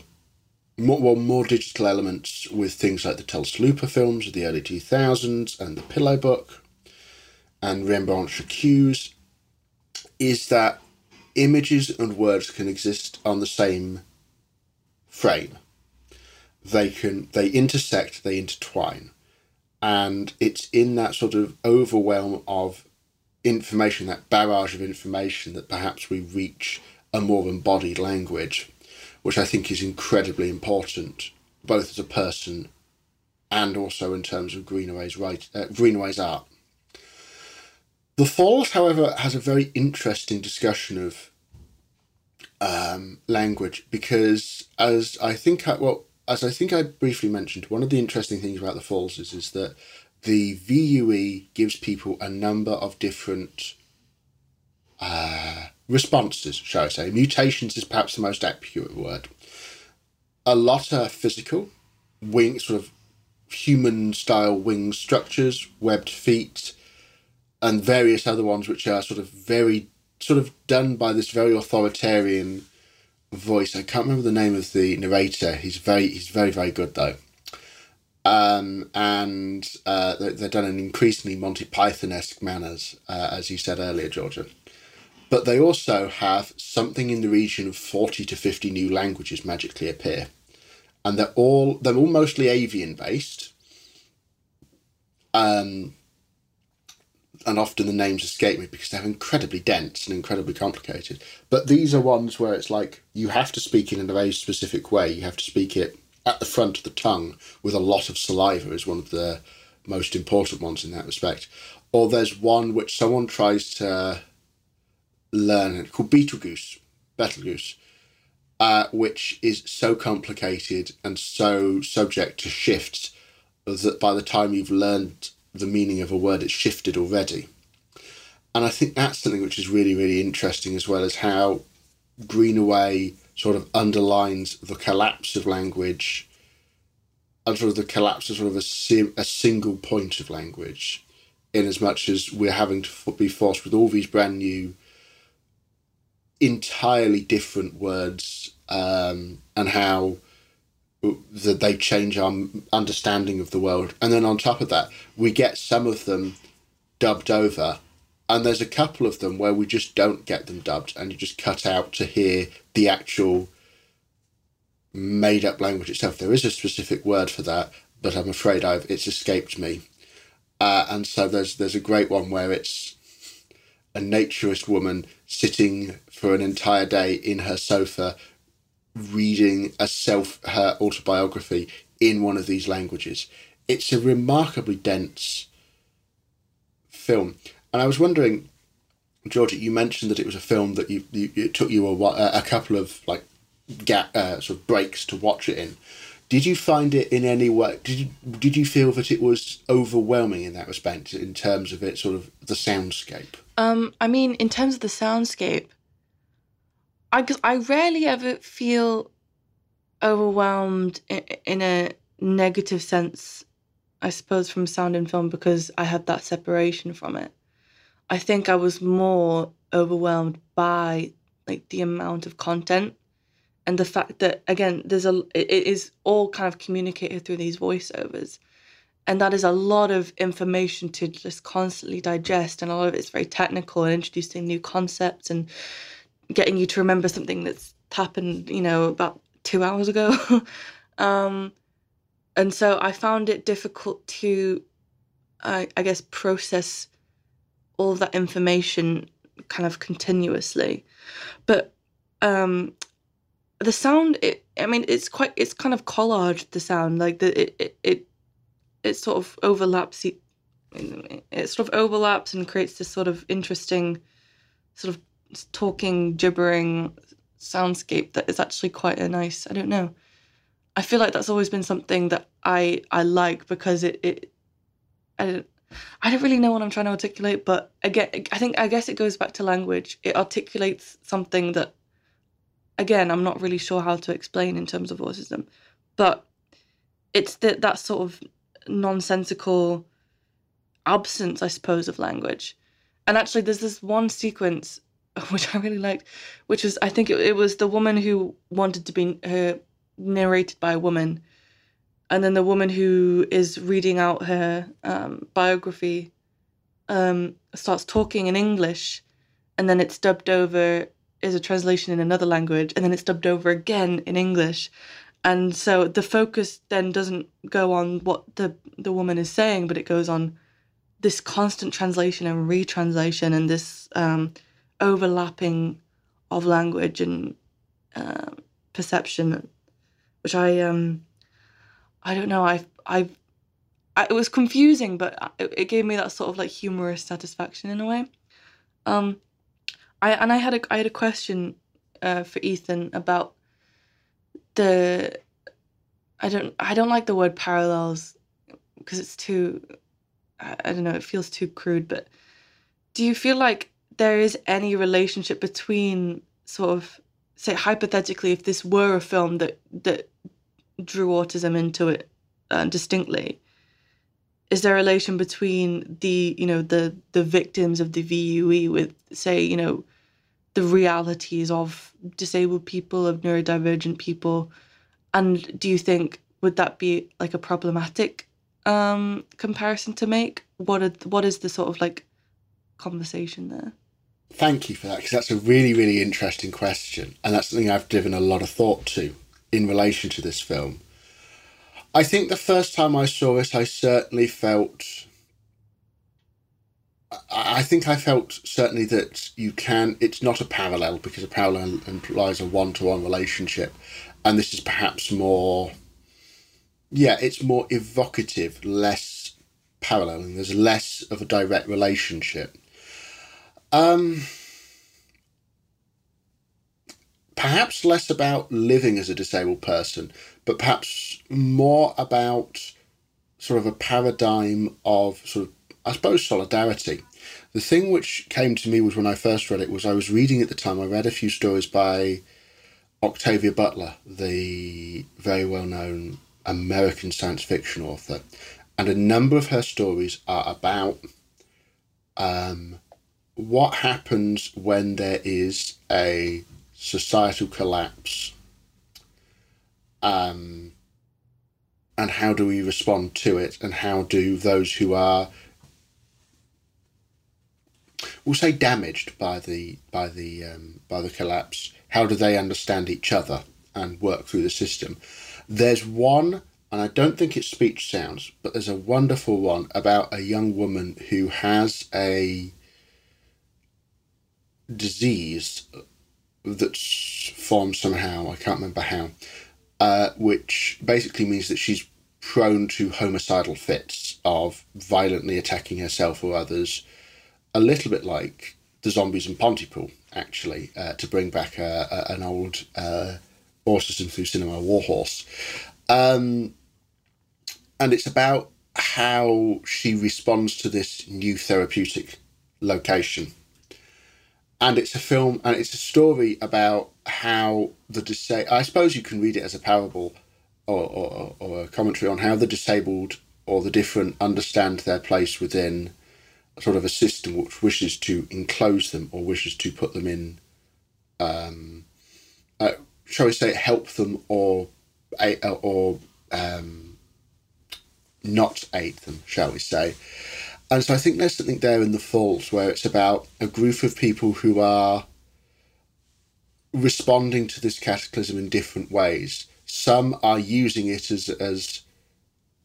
more well, more digital elements with things like the Tulse Luper films of the early two thousands and the Pillow Book, and Rembrandt J'accuse, is that images and words can exist on the same frame. They can, they intersect, they intertwine. And it's in that sort of overwhelm of information, that barrage of information, that perhaps we reach a more embodied language, which I think is incredibly important, both as a person and also in terms of Greenaway's, right, uh, Greenaway's art. The Falls, however, has a very interesting discussion of um, language, because as I think, I, well, As I think I briefly mentioned, one of the interesting things about The Falls is, is that the V U E gives people a number of different uh, responses, shall I say. Mutations is perhaps the most accurate word. A lot are physical, wing, sort of human-style wing structures, webbed feet, and various other ones which are sort of very, sort of done by this very authoritarian voice. I can't remember the name of the narrator. He's very, he's very, very good though. Um, and uh, they're done in increasingly Monty Python-esque manners, uh, as you said earlier, Georgia. But they also have something in the region of forty to fifty new languages magically appear, and they're all they're all mostly avian based. Um, and often the names escape me because they're incredibly dense and incredibly complicated. But these are ones where it's like, you have to speak it in a very specific way. You have to speak it at the front of the tongue with a lot of saliva, is one of the most important ones in that respect. Or there's one which someone tries to learn called Beetlegoose, Betelgeuse, uh, which is so complicated and so subject to shifts that by the time you've learned the meaning of a word, it's shifted already. And I think that's something which is really, really interesting, as well as how Greenaway sort of underlines the collapse of language and sort of the collapse of sort of a, a single point of language, in as much as we're having to be forced with all these brand new, entirely different words, um, and how that they change our understanding of the world. And then on top of that, we get some of them dubbed over, and there's a couple of them where we just don't get them dubbed, and you just cut out to hear the actual made-up language itself. There is a specific word for that, but I'm afraid I've it's escaped me. Uh, and so there's there's a great one where it's a naturist woman sitting for an entire day in her sofa reading a self her autobiography in one of these languages. It's a remarkably dense film. And I was wondering, Georgia, you mentioned that it was a film that you, you it took you a, a couple of like gap uh, sort of breaks to watch it in. Did you find it in any way? Did you did you feel that it was overwhelming in that respect, in terms of it sort of the soundscape? Um, I mean, in terms of the soundscape, I I rarely ever feel overwhelmed in, in a negative sense, I suppose, from sound and film, because I had that separation from it. I think I was more overwhelmed by like the amount of content and the fact that, again, there's a it is all kind of communicated through these voiceovers, and that is a lot of information to just constantly digest, and a lot of it's very technical and introducing new concepts and getting you to remember something that's happened, you know, about two hours ago. um, and so I found it difficult to, I, I guess, process all of that information kind of continuously. But um, the sound, it, I mean, it's quite, it's kind of collaged, the sound, like the, it, it, it, it sort of overlaps, it, it sort of overlaps and creates this sort of interesting sort of talking, gibbering soundscape that is actually quite a nice, I don't know. I feel like that's always been something that I, I like, because it, it, I don't, I don't really know what I'm trying to articulate, but again, I think I guess it goes back to language. It articulates something that, again, I'm not really sure how to explain in terms of autism, but it's the, that sort of nonsensical absence, I suppose, of language. And actually, there's this one sequence which I really liked, which was, I think it, it was the woman who wanted to be her narrated by a woman. And then the woman who is reading out her um, biography um, starts talking in English, and then it's dubbed over as a translation in another language, and then it's dubbed over again in English. And so the focus then doesn't go on what the, the woman is saying, but it goes on this constant translation and retranslation and this um, overlapping of language and uh, perception, which I... Um, I don't know, I, I, I, it was confusing, but it, it gave me that sort of like humorous satisfaction in a way. Um, I and I had a I had a question uh, for Ethan about the I don't I don't like the word parallels, because it's too I, I don't know, it feels too crude. But do you feel like there is any relationship between sort of, say hypothetically, if this were a film that that drew autism into it uh, distinctly, is there a relation between the, you know, the the victims of the V U E with, say, you know, the realities of disabled people, of neurodivergent people? And do you think, would that be like a problematic um, comparison to make? What are, what is the sort of like conversation there? Thank you for that, because that's a really, really interesting question. And that's something I've given a lot of thought to in relation to this film. I think the first time I saw it, I certainly felt, I think I felt certainly that you can, it's not a parallel, because a parallel implies a one-to-one relationship. And this is perhaps more, yeah, it's more evocative, less paralleling. There's less of a direct relationship. Um... Perhaps less about living as a disabled person, but perhaps more about sort of a paradigm of sort of, I suppose, solidarity. The thing which came to me was when I first read it was I was reading at the time, I read a few stories by Octavia Butler, the very well-known American science fiction author, and a number of her stories are about um, what happens when there is a societal collapse, um, and how do we respond to it, and how do those who are, we'll say, damaged by the by the um, by the collapse, how do they understand each other and work through the system? There's one, and I don't think it's speech sounds, but there's a wonderful one about a young woman who has a disease that's formed somehow, I can't remember how, uh, which basically means that she's prone to homicidal fits of violently attacking herself or others, a little bit like the zombies in Pontypool, actually, uh, to bring back a, a, an old uh, Autism Through Cinema warhorse. Um, and it's about how she responds to this new therapeutic location. And it's a film, and it's a story about how the disabled, I suppose you can read it as a parable or, or, or a commentary on how the disabled or the different understand their place within sort of a system which wishes to enclose them or wishes to put them in, um, uh, shall we say, help them or or um, not aid them, shall we say. And so I think there's something there in The Falls where it's about a group of people who are responding to this cataclysm in different ways. Some are using it as... as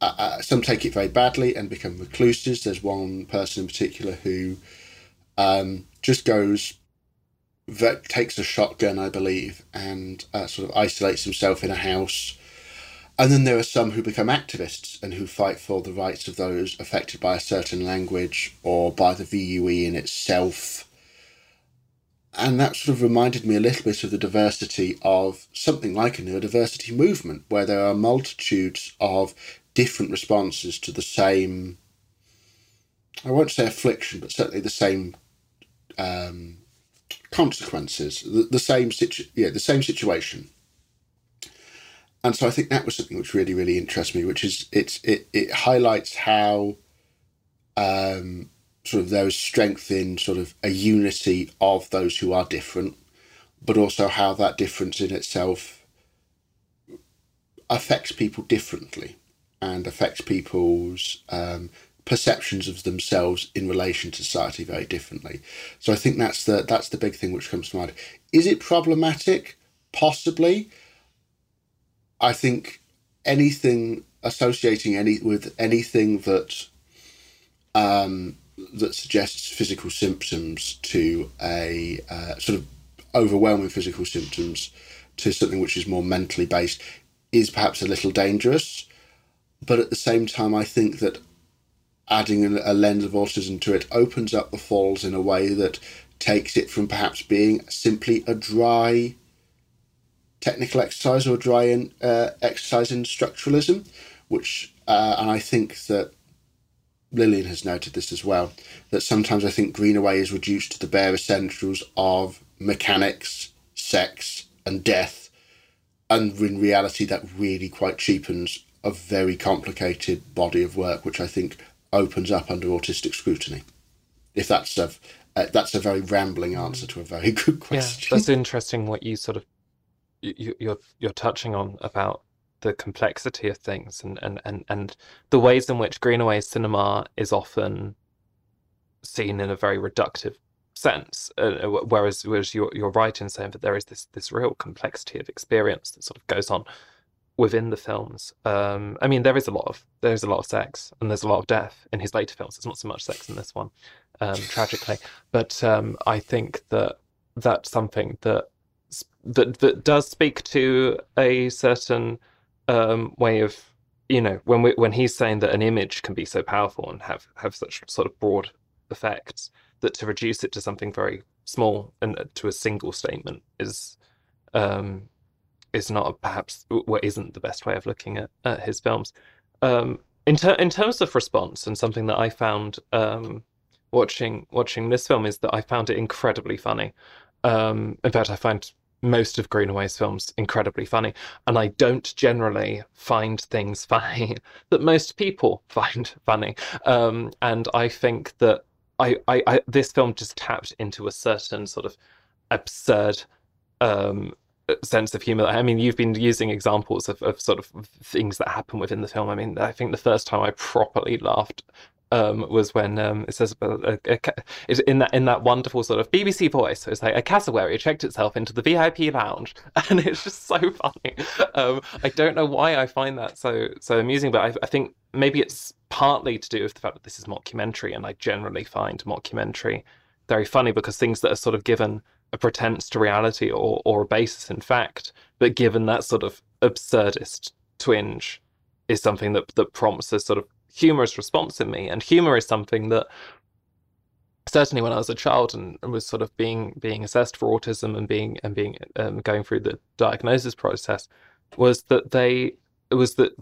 Uh, some take it very badly and become recluses. There's one person in particular who um, just goes, that takes a shotgun, I believe, and uh, sort of isolates himself in a house. And then there are some who become activists and who fight for the rights of those affected by a certain language or by the V U E in itself. And that sort of reminded me a little bit of the diversity of something like a neurodiversity movement, where there are multitudes of different responses to the same, I won't say affliction, but certainly the same um, consequences, the, the same situ yeah, the same situation. And so I think that was something which really, really interests me, which is it's it it highlights how um, sort of there is strength in sort of a unity of those who are different, but also how that difference in itself affects people differently and affects people's um, perceptions of themselves in relation to society very differently. So I think that's the, that's the big thing which comes to mind. Is it problematic? Possibly. I think anything associating any with anything that um, that suggests physical symptoms to a uh, sort of overwhelming physical symptoms to something which is more mentally based is perhaps a little dangerous. But at the same time, I think that adding a lens of autism to it opens up The Falls in a way that takes it from perhaps being simply a dry technical exercise or a dry in, uh, exercise in structuralism, which, uh, and I think that Lillian has noted this as well, that sometimes I think Greenaway is reduced to the bare essentials of mechanics, sex, and death. And in reality, that really quite cheapens a very complicated body of work, which I think opens up under autistic scrutiny. If that's a uh, that's a very rambling answer to a very good question. Yeah, that's interesting. What you sort of you, you're you're touching on about the complexity of things and and and and the ways in which Greenaway's cinema is often seen in a very reductive sense, uh, whereas whereas you're you're right in saying that there is this this real complexity of experience that sort of goes on within the films. um I mean, there is a lot of there's a lot of sex and there's a lot of death in his later films. There's not so much sex in this one, um tragically, but um I think that that's something that that, that does speak to a certain um way of, you know, when we when he's saying that an image can be so powerful and have have such sort of broad effects, that to reduce it to something very small and to a single statement is um is not perhaps what isn't the best way of looking at, at his films. Um, in, ter in terms of response, and something that I found um, watching watching this film is that I found it incredibly funny. Um, in fact, I find most of Greenaway's films incredibly funny, and I don't generally find things funny that most people find funny. Um, and I think that I, I, I this film just tapped into a certain sort of absurd um, sense of humour. I mean, you've been using examples of, of sort of things that happen within the film. I mean, I think the first time I properly laughed Um, was when um, it says uh, a, a, in that in that wonderful sort of B B C voice, it's like a cassowary checked itself into the V I P lounge, and it's just so funny. Um, I don't know why I find that so so amusing, but I, I think maybe it's partly to do with the fact that this is mockumentary, and I generally find mockumentary very funny because things that are sort of given a pretense to reality or or a basis in fact, but given that sort of absurdist twinge, is something that that prompts a sort of humorous response in me. And humor is something that certainly when I was a child and was sort of being being assessed for autism and being and being um, going through the diagnosis process, was that they was that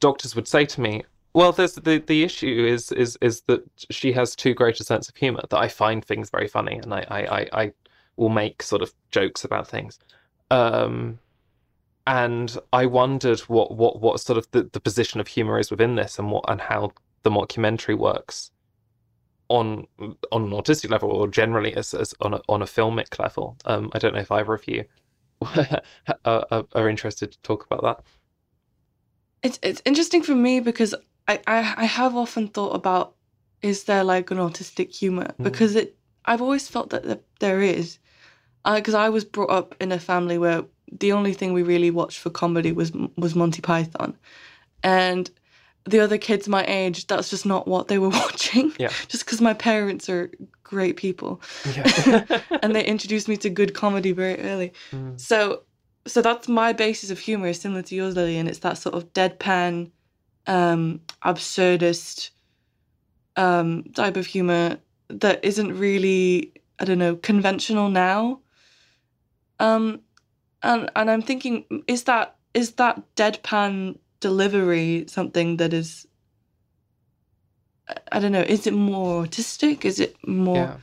doctors would say to me, well, there's the the issue is is is that she has too great a sense of humor, that I find things very funny and I I I, I will make sort of jokes about things. Um, And I wondered what, what, what sort of the, the position of humour is within this, and what and how the mockumentary works on on an autistic level, or generally as, as on a, on a filmic level. Um, I don't know if either of you are, are interested to talk about that. It's it's interesting for me because I, I, I have often thought about, is there like an autistic humour? Mm. Because it I've always felt that there, there is, because uh, I was brought up in a family where the only thing we really watched for comedy was was Monty Python, and the other kids my age, that's just not what they were watching. Yeah. Just because my parents are great people, yeah. And they introduced me to good comedy very early. Mm. So, so that's my basis of humor, similar to yours, Lillian. It's that sort of deadpan, um, absurdist um, type of humor that isn't really, I don't know, conventional now. Um. And and I'm thinking, is that is that deadpan delivery something that is, I don't know, is it more autistic? Is it more, yeah.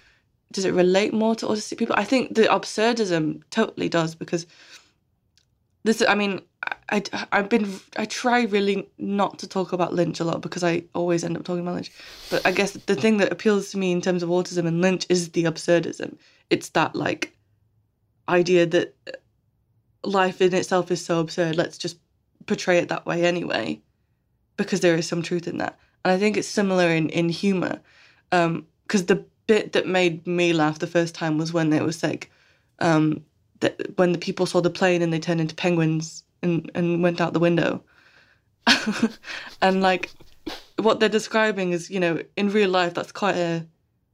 Does it relate more to autistic people? I think the absurdism totally does, because this, I mean, I, I, I've been, I try really not to talk about Lynch a lot because I always end up talking about Lynch. But I guess the thing that appeals to me in terms of autism and Lynch is the absurdism. It's that like idea that life in itself is so absurd, let's just portray it that way anyway, because there is some truth in that. And I think it's similar in, in humour, um, because the bit that made me laugh the first time was when it was like, um, that when the people saw the plane and they turned into penguins and, and went out the window. And like, what they're describing is, you know, in real life, that's quite a,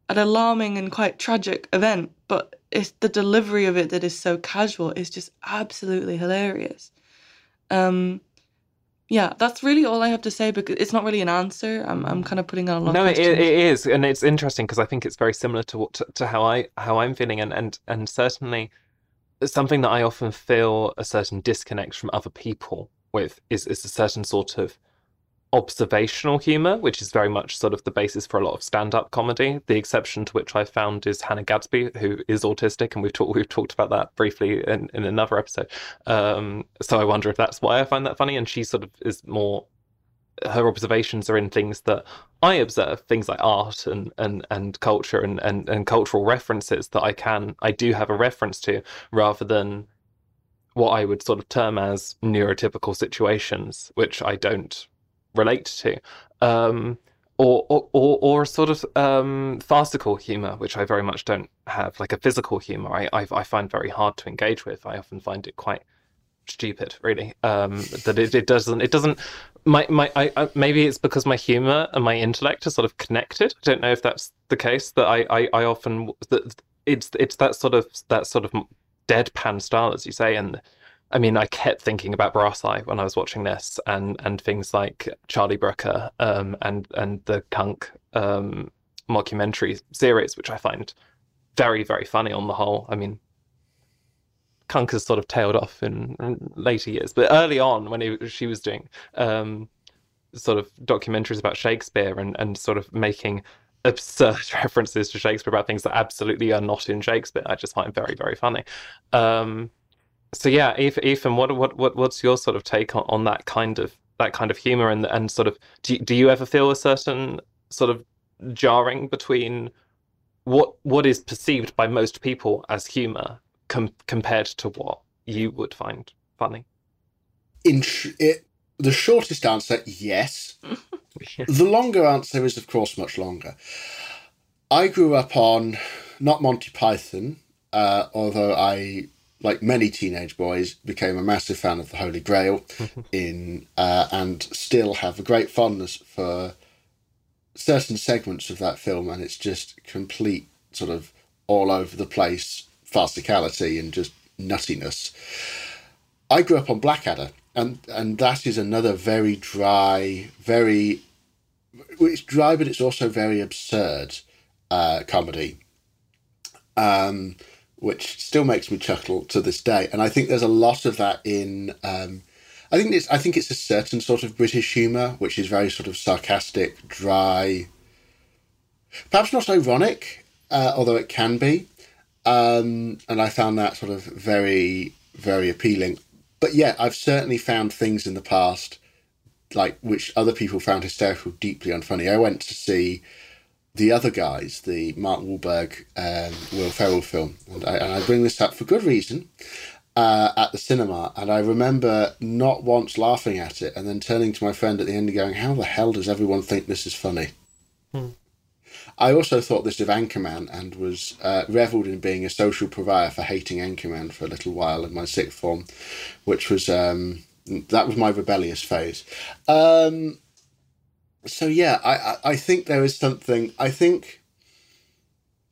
an alarming and quite tragic event, but it's the delivery of it that is so casual is just absolutely hilarious. Um, yeah, that's really all I have to say, because it's not really an answer. I'm I'm kind of putting out a lot. No, of it it is, and it's interesting because I think it's very similar to what to, to how I how I'm feeling, and and and certainly something that I often feel a certain disconnect from other people with is is a certain sort of observational humour, which is very much sort of the basis for a lot of stand-up comedy. The exception to which I found is Hannah Gadsby, who is autistic, and we've talked we've talked about that briefly in, in another episode. Um, so I wonder if that's why I find that funny. And she sort of is more, her observations are in things that I observe, things like art and and and culture and and, and cultural references that I can I do have a reference to, rather than what I would sort of term as neurotypical situations, which I don't relate to, um, or, or or or sort of um, farcical humour, which I very much don't have. Like a physical humour, I, I I find very hard to engage with. I often find it quite stupid, really. Um, that it, it doesn't it doesn't. My my I, I maybe it's because my humour and my intellect are sort of connected. I don't know if that's the case. That I I, I often that it's it's that sort of that sort of deadpan style, as you say, and I mean, I kept thinking about Brass Eye when I was watching this, and and things like Charlie Brooker um, and and the Kunk um, mockumentary series, which I find very, very funny on the whole. I mean, Kunk has sort of tailed off in, in later years, but early on when he, she was doing um, sort of documentaries about Shakespeare and, and sort of making absurd references to Shakespeare about things that absolutely are not in Shakespeare, I just find very, very funny. Um, So yeah, Ethan, what what what what's your sort of take on, on that kind of that kind of humor, and and sort of do do you ever feel a certain sort of jarring between what what is perceived by most people as humor com- compared to what you would find funny? In tr- it, the shortest answer, yes. Yeah. The longer answer is, of course, much longer. I grew up on not Monty Python, uh, although I, like many teenage boys, became a massive fan of the Holy Grail in uh, and still have a great fondness for certain segments of that film, and it's just complete sort of all over the place farcicality and just nuttiness. I grew up on Blackadder, and and that is another very dry, very it's dry, but it's also very absurd uh, comedy, um, which still makes me chuckle to this day. And I think there's a lot of that in. Um, I think it's I think it's a certain sort of British humour, which is very sort of sarcastic, dry, perhaps not ironic, uh, although it can be. Um, and I found that sort of very, very appealing. But yeah, I've certainly found things in the past, like which other people found hysterical, deeply unfunny. I went to see The Other Guys, the Mark Wahlberg, um, Will Ferrell film, and I, and I bring this up for good reason. Uh, at the cinema, and I remember not once laughing at it, and then turning to my friend at the end and going, how the hell does everyone think this is funny? Hmm. I also thought this of Anchorman, and was uh, revelled in being a social pariah for hating Anchorman for a little while in my sixth form, which was, um, that was my rebellious phase. Um, so yeah, I, I, I think there is something, I think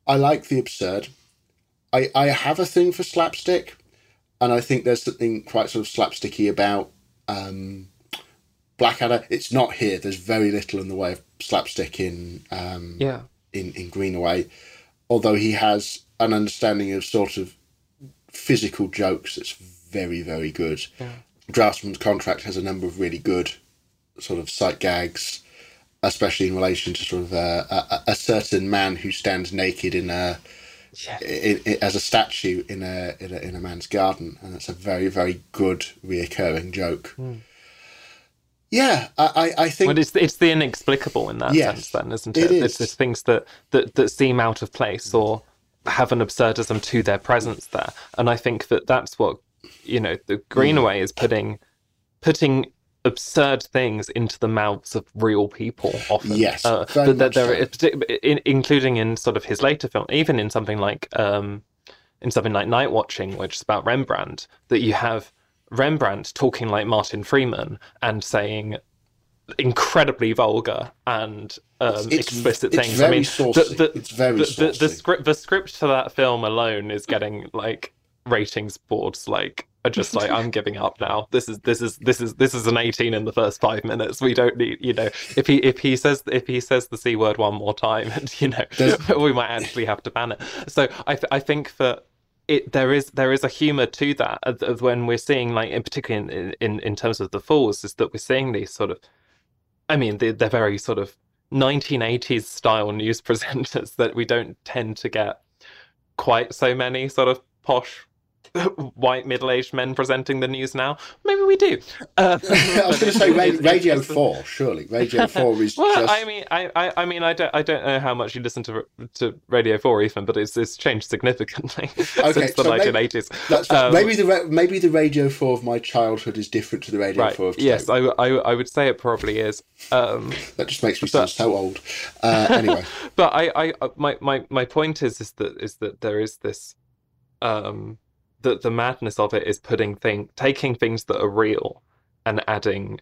I like the absurd. I, I have a thing for slapstick, and I think there's something quite sort of slapsticky about um, Blackadder. It's not here. There's very little in the way of slapstick in um, yeah. in, in Greenaway, although he has an understanding of sort of physical jokes that's very, very good. Yeah. Draughtsman's Contract has a number of really good sort of sight gags, especially in relation to sort of a, a, a certain man who stands naked in a... Yeah. It, it, as a statue in a, in a in a man's garden, and it's a very, very good reoccurring joke. Mm. Yeah, I, I, I think. But it's it's the inexplicable in that yes, sense, then, isn't it? It is. It's just things that, that that seem out of place or have an absurdism to their presence there, and I think that that's what you know the Greenaway mm. is putting putting absurd things into the mouths of real people often. Yes, uh, very there, much there, so. in, including in sort of his later film, even in something like um, in something like Nightwatching, which is about Rembrandt, that you have Rembrandt talking like Martin Freeman and saying incredibly vulgar and um, it's, explicit it's things. Very I mean, saucy. The, the, it's very the, saucy. The, the, the script, the script for that film alone is getting like ratings boards like. Are just like I'm giving up now. This is this is this is this is an eighteen in the first five minutes. We don't need, you know, if he if he says if he says the C word one more time, and you know, There's... we might actually have to ban it. So I I think that it there is there is a humour to that of, of when we're seeing like in particularly in, in in terms of The Falls is that we're seeing these sort of, I mean they're, they're very sort of nineteen eighties style news presenters that we don't tend to get quite so many sort of posh. White middle-aged men presenting the news now. Maybe we do. Uh, I was going to say radio, radio Four. Surely Radio Four is. Well, just... I mean, I, I, I mean, I don't, I don't know how much you listen to to Radio Four, Ethan, but it's it's changed significantly okay, since the nineteen so eighties. Um, maybe the maybe the Radio Four of my childhood is different to the Radio right, Four of today. Yes, I, I, I would say it probably is. Um, that just makes me but, sound so old. Uh, anyway, but I, I, my, my, my point is, is that is that there is this. Um, That the madness of it is putting thing, taking things that are real and adding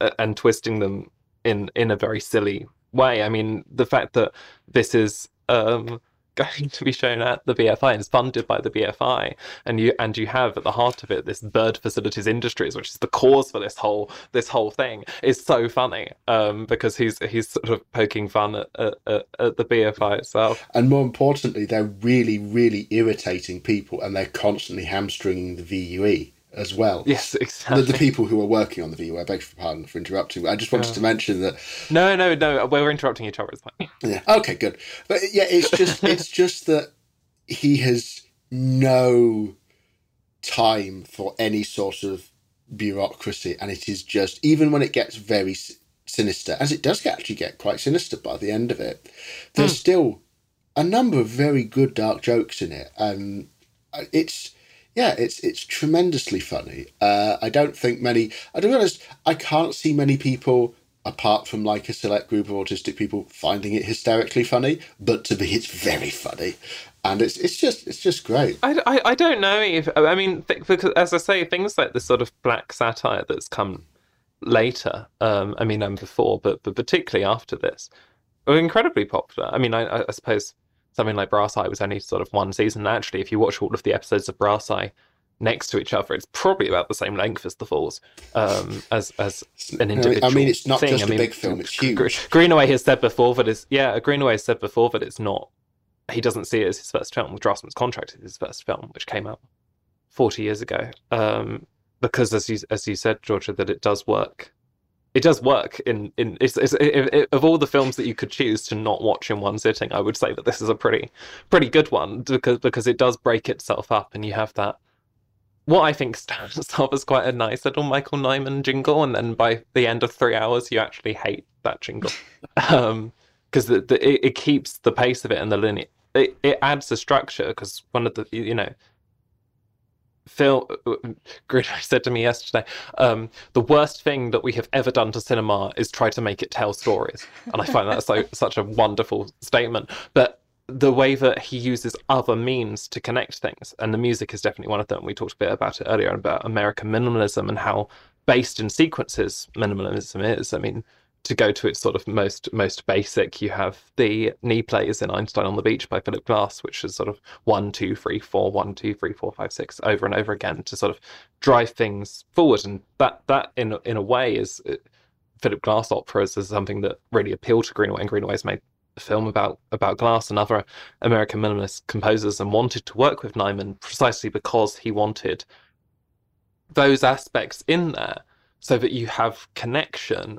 uh, and twisting them in in a very silly way. I mean, the fact that this is um, going to be shown at the B F I and is funded by the B F I, and you and you have at the heart of it this Bird Facilities Industries, which is the cause for this whole this whole thing, is so funny um, because he's he's sort of poking fun at, at, at the B F I itself. And more importantly, they're really really irritating people, and they're constantly hamstringing the V U E as well. Yes, exactly. The, the people who are working on the V U E. I beg your pardon for interrupting. I just wanted yeah. to mention that. No, no, no. We're interrupting each other. It's fine. Yeah. Okay. Good. But yeah, it's just it's just that he has no time for any sort of bureaucracy, and it is just, even when it gets very sinister, as it does actually get quite sinister by the end of it, there's mm. still a number of very good dark jokes in it. Um, it's, yeah, it's it's tremendously funny. Uh, I don't think many, I don't realize, I can't see many people, apart from like a select group of autistic people, finding it hysterically funny, but to me it's very funny. And it's it's just it's just great. I, I, I don't know if I mean th- because as I say, things like the sort of black satire that's come later, um, I mean, and before, but but particularly after this, are incredibly popular. I mean, I, I suppose something like Brass Eye was only sort of one season. And actually, if you watch all of the episodes of Brass Eye next to each other, it's probably about the same length as The Falls, um, as as an individual. I mean, it's not thing. just I a mean, big film; it's huge. Greenaway has said before that it's yeah. Greenaway has said before that it's not. He doesn't see it as his first film. The Draughtsman's Contract is his first film, which came out forty years ago. Um, because, as you as you said, Georgia, that it does work. It does work in in it's, it's, it, it, of all the films that you could choose to not watch in one sitting, I would say that this is a pretty pretty good one because because it does break itself up, and you have that what I think stands up as quite a nice little Michael Nyman jingle, and then by the end of three hours, you actually hate that jingle um, because the, the, it, it keeps the pace of it and the linear. It, it adds a structure because one of the, you know, Phil Greenaway said to me yesterday, um, the worst thing that we have ever done to cinema is try to make it tell stories. And I find that so such a wonderful statement. But the way that he uses other means to connect things, and the music is definitely one of them. We talked a bit about it earlier, about American minimalism and how based in sequences minimalism is. I mean, to go to its sort of most most basic, you have the knee plays in Einstein on the Beach by Philip Glass, which is sort of one, two, three, four, one, two, three, four, five, six, over and over again to sort of drive things forward. And that that in in a way is uh, Philip Glass operas is something that really appealed to Greenaway, and Greenaway's made a film about about Glass and other American minimalist composers and wanted to work with Nyman precisely because he wanted those aspects in there so that you have connection.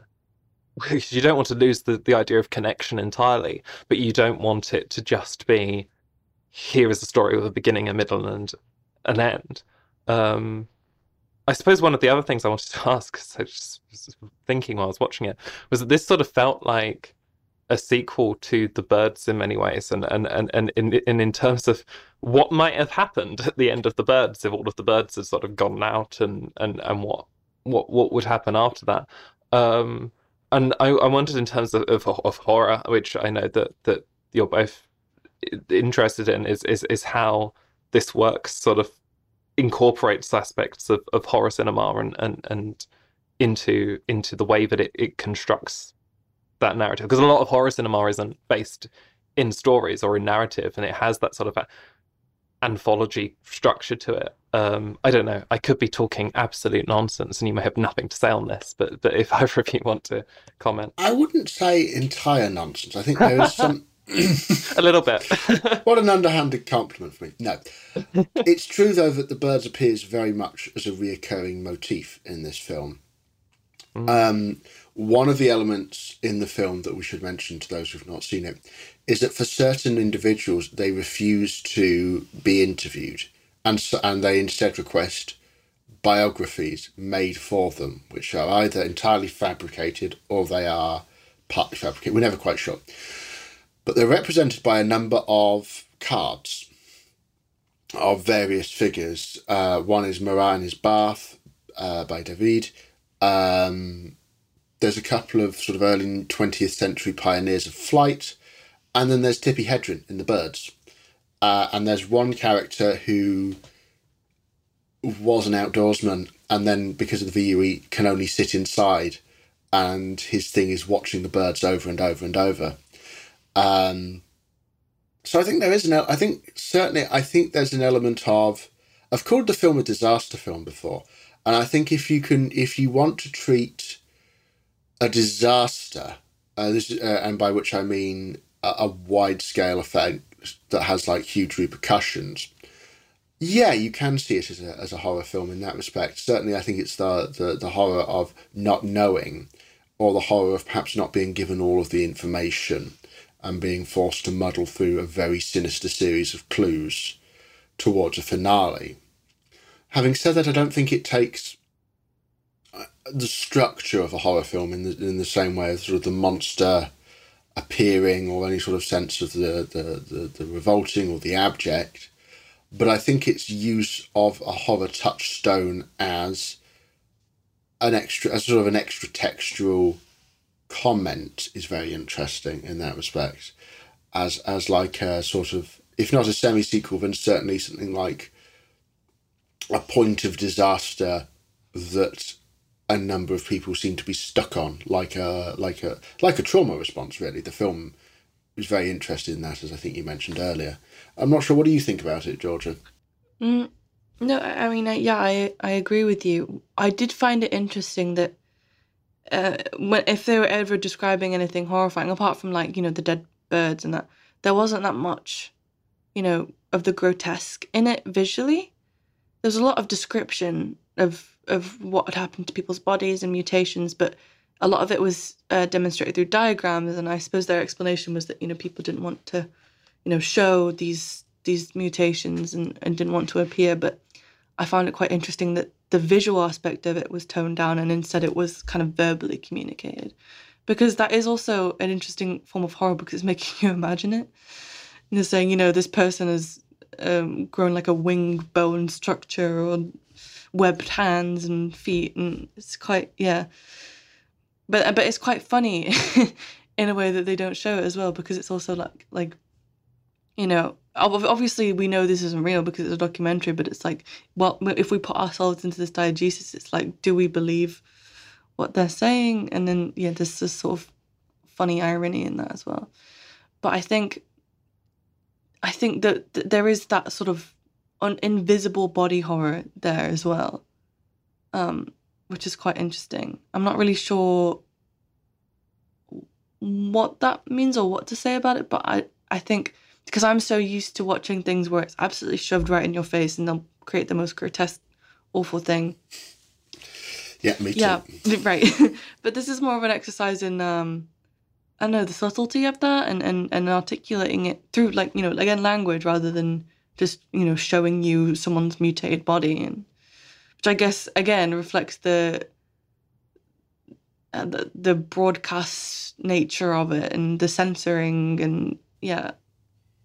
You don't want to lose the, the idea of connection entirely, but you don't want it to just be, here is a story with a beginning, a middle, and an end. Um, I suppose one of the other things I wanted to ask, because I was just thinking while I was watching it, was that this sort of felt like a sequel to The Birds in many ways, and and, and, and in, in, in terms of what might have happened at the end of The Birds if all of the birds had sort of gone out, and, and, and what, what, what would happen after that. Um... And I, I wondered in terms of, of of horror, which I know that that you're both interested in, is is is how this works sort of incorporates aspects of, of horror cinema and, and and into into the way that it, it constructs that narrative. Because a lot of horror cinema isn't based in stories or in narrative, and it has that sort of anthology structure to it. Um, I don't know. I could be talking absolute nonsense, and you may have nothing to say on this. But but if either of you want to comment, I wouldn't say entire nonsense. I think there is some a little bit. What an underhanded compliment for me. No, it's true though that the birds appears very much as a reoccurring motif in this film. Mm. Um, one of the elements in the film that we should mention to those who've not seen it is that for certain individuals, they refuse to be interviewed. And, so, and they instead request biographies made for them, which are either entirely fabricated or they are partly fabricated. We're never quite sure. But they're represented by a number of cards of various figures. Uh, one is Marat in his Bath uh, by David. Um, there's a couple of sort of early twentieth century pioneers of flight. And then there's Tippi Hedren in The Birds. Uh, and there's one character who was an outdoorsman and then, because of the V U E, can only sit inside. And his thing is watching the birds over and over and over. Um, so I think there is an... I think, certainly, I think there's an element of... I've called the film a disaster film before. And I think if you can... If you want to treat a disaster, uh, this, uh, and by which I mean a, a wide-scale effect, that has like huge repercussions. Yeah, you can see it as a as a horror film in that respect. Certainly, I think it's the the, the horror of not knowing, or the horror of perhaps not being given all of the information, and being forced to muddle through a very sinister series of clues towards a finale. Having said that, I don't think it takes the structure of a horror film in the in the same way as sort of the monster appearing or any sort of sense of the the the, the revolting or the abject. But I think its use of a horror touchstone as an extra, as sort of an extra textual comment is very interesting in that respect, as as like a sort of, if not a semi-sequel, then certainly something like a point of disaster that a number of people seem to be stuck on, like a like a like a trauma response. Really, the film was very interested in that, as I think you mentioned earlier. I'm not sure. What do you think about it, Georgia? Mm, no, I mean, yeah, I I agree with you. I did find it interesting that uh, when if they were ever describing anything horrifying, apart from like you know the dead birds and that, there wasn't that much, you know, of the grotesque in it visually. There's a lot of description of of what had happened to people's bodies and mutations, but a lot of it was uh, demonstrated through diagrams, and I suppose their explanation was that, you know, people didn't want to, you know, show these these mutations and, and didn't want to appear, but I found it quite interesting that the visual aspect of it was toned down and instead it was kind of verbally communicated, because that is also an interesting form of horror because it's making you imagine it. And they're saying, you know, this person has um, grown like a winged bone structure or webbed hands and feet, and it's quite, yeah. But but it's quite funny in a way that they don't show it as well, because it's also like, like, you know, obviously we know this isn't real because it's a documentary, but it's like, well, if we put ourselves into this diegesis, it's like, do we believe what they're saying? And then, yeah, there's this sort of funny irony in that as well. But I think, I think that there is that sort of on invisible body horror there as well, um, which is quite interesting. I'm not really sure what that means or what to say about it, but I, I think because I'm so used to watching things where it's absolutely shoved right in your face and they'll create the most grotesque, awful thing. Yeah, me too. Yeah, right. But this is more of an exercise in, um, I don't know, the subtlety of that and, and, and articulating it through, like, you know, again, language rather than just, you know, showing you someone's mutated body, and which I guess again reflects the, uh, the the broadcast nature of it and the censoring and yeah,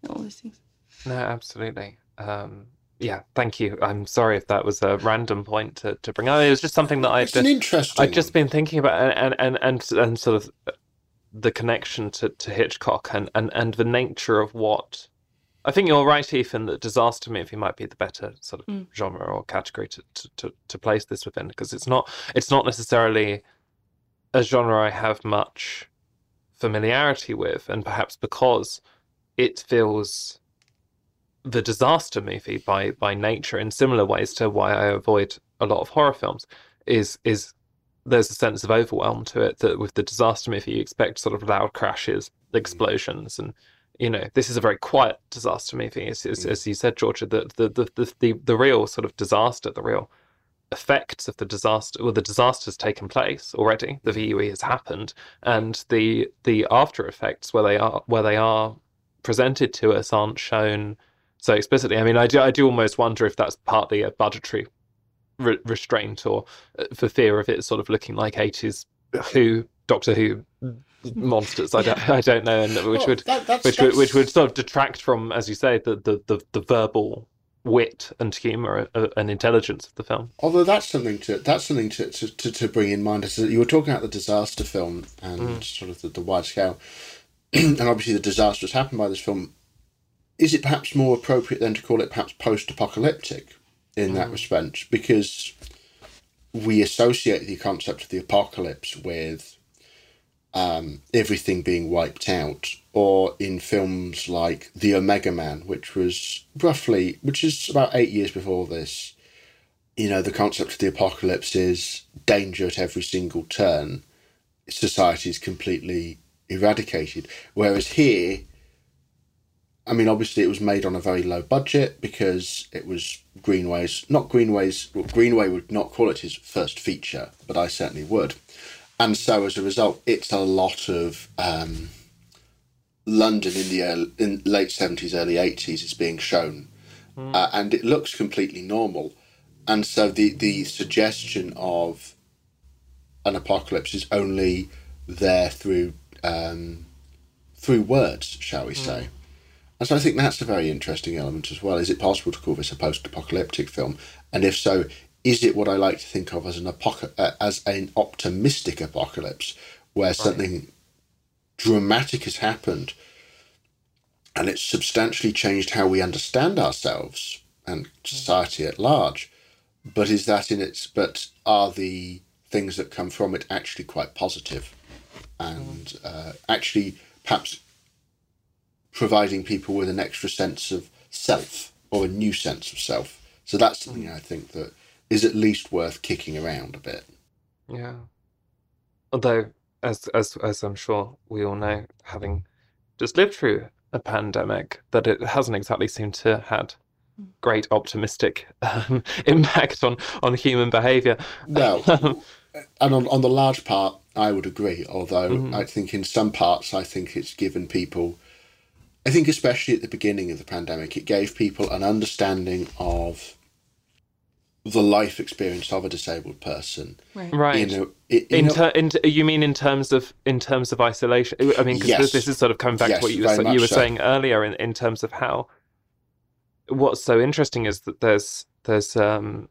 all these things. No, absolutely. Um, yeah, thank you. I'm sorry if that was a random point to, to bring up. It was just something that I've just I've just been thinking about, and and and and sort of the connection to, to Hitchcock and, and and the nature of what. I think you're right, Ethan, that disaster movie might be the better sort of mm. genre or category to, to, to place this within, because it's not it's not necessarily a genre I have much familiarity with, and perhaps because it feels the disaster movie by by nature in similar ways to why I avoid a lot of horror films, is is there's a sense of overwhelm to it, that with the disaster movie you expect sort of loud crashes, explosions, and you know, this is a very quiet disaster movie, as, as, as you said, Georgia. The the, the the the real sort of disaster, the real effects of the disaster, well, the disaster's taken place already. The V U E has happened, and the the after effects where they are where they are presented to us aren't shown so explicitly. I mean, I do I do almost wonder if that's partly a budgetary re- restraint, or for fear of it sort of looking like eighties Who, Doctor Who. Monsters, I don't, yeah. I don't know, and which well, would, that, that's, which that's... would, which would sort of detract from, as you say, the the the, the verbal wit and humour and intelligence of the film. Although that's something to that's something to to, to bring in mind. Is that you were talking about the disaster film and mm. sort of the, the wide scale, and obviously the disaster has happened by this film. Is it perhaps more appropriate then to call it perhaps post-apocalyptic in mm. that respect, because we associate the concept of the apocalypse with Um, everything being wiped out, or in films like The Omega Man, which was roughly, which is about eight years before this, you know, the concept of the apocalypse is danger at every single turn. Society is completely eradicated. Whereas here, I mean, obviously it was made on a very low budget because it was Greenaway's, not Greenaway's, well, Greenaway would not call it his first feature, but I certainly would. And so, as a result, it's a lot of um, London in the early, in late seventies, early eighties is being shown. Mm. Uh, and it looks completely normal. And so the, the suggestion of an apocalypse is only there through um, through words, shall we say. Mm. And so I think that's a very interesting element as well. Is it possible to call this a post-apocalyptic film? And if so, is it what I like to think of as an apoc uh, as an optimistic apocalypse, where right. something dramatic has happened and it's substantially changed how we understand ourselves and society at large? But is that in its? But are the things that come from it actually quite positive, and uh, actually perhaps providing people with an extra sense of self or a new sense of self? So that's something I think that is at least worth kicking around a bit. Yeah. Although, as as as I'm sure we all know, having just lived through a pandemic, that it hasn't exactly seemed to had great optimistic um, impact on, on human behaviour. No. um, and on, on the large part, I would agree, although mm-hmm. I think in some parts, I think it's given people, I think especially at the beginning of the pandemic, it gave people an understanding of the life experience of a disabled person. Right. Right. In a, in, in ter in, you mean in terms of in terms of isolation? I mean, because yes. this is sort of coming back yes, to what you were, you were so. saying earlier in, in terms of how... What's so interesting is that there's there's um,